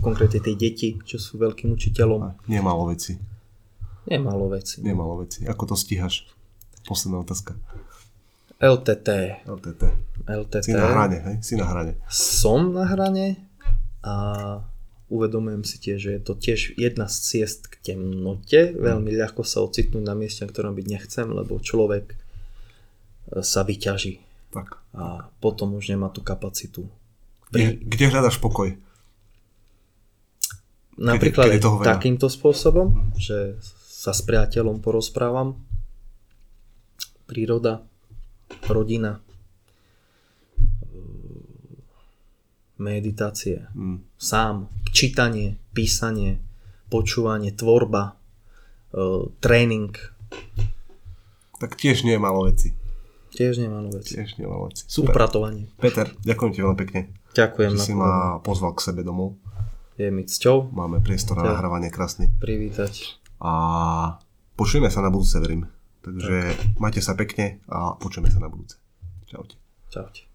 konkrétne tej deti, čo sú veľkým učiteľom. Nemalo veci. Ako to stíhaš? Posledná otázka. LTT. Si na hrane. Som na hrane a uvedomujem si tiež, že je to tiež jedna z ciest k temnote. Veľmi ľahko sa ocitnúť na mieste, na ktorom byť nechcem, lebo človek sa vyťaží. Tak. A potom už nemá tú kapacitu. Kde hľadaš pokoj? Napríklad takýmto spôsobom, že sa s priateľom porozprávam. Príroda, rodina, meditácie, sám, čítanie, písanie, počúvanie, tvorba, tréning. Tak tiež nie je málo veci. Super. Upratovanie. Peter, ďakujem ti veľmi pekne. Ďakujem. Že si ma pozval k sebe domov. Je mi cťou. Máme priestor na nahrávanie krásny. Privítať. A počujeme sa na budúce, verím. Takže majte sa pekne a počujeme sa na budúce. Čaute.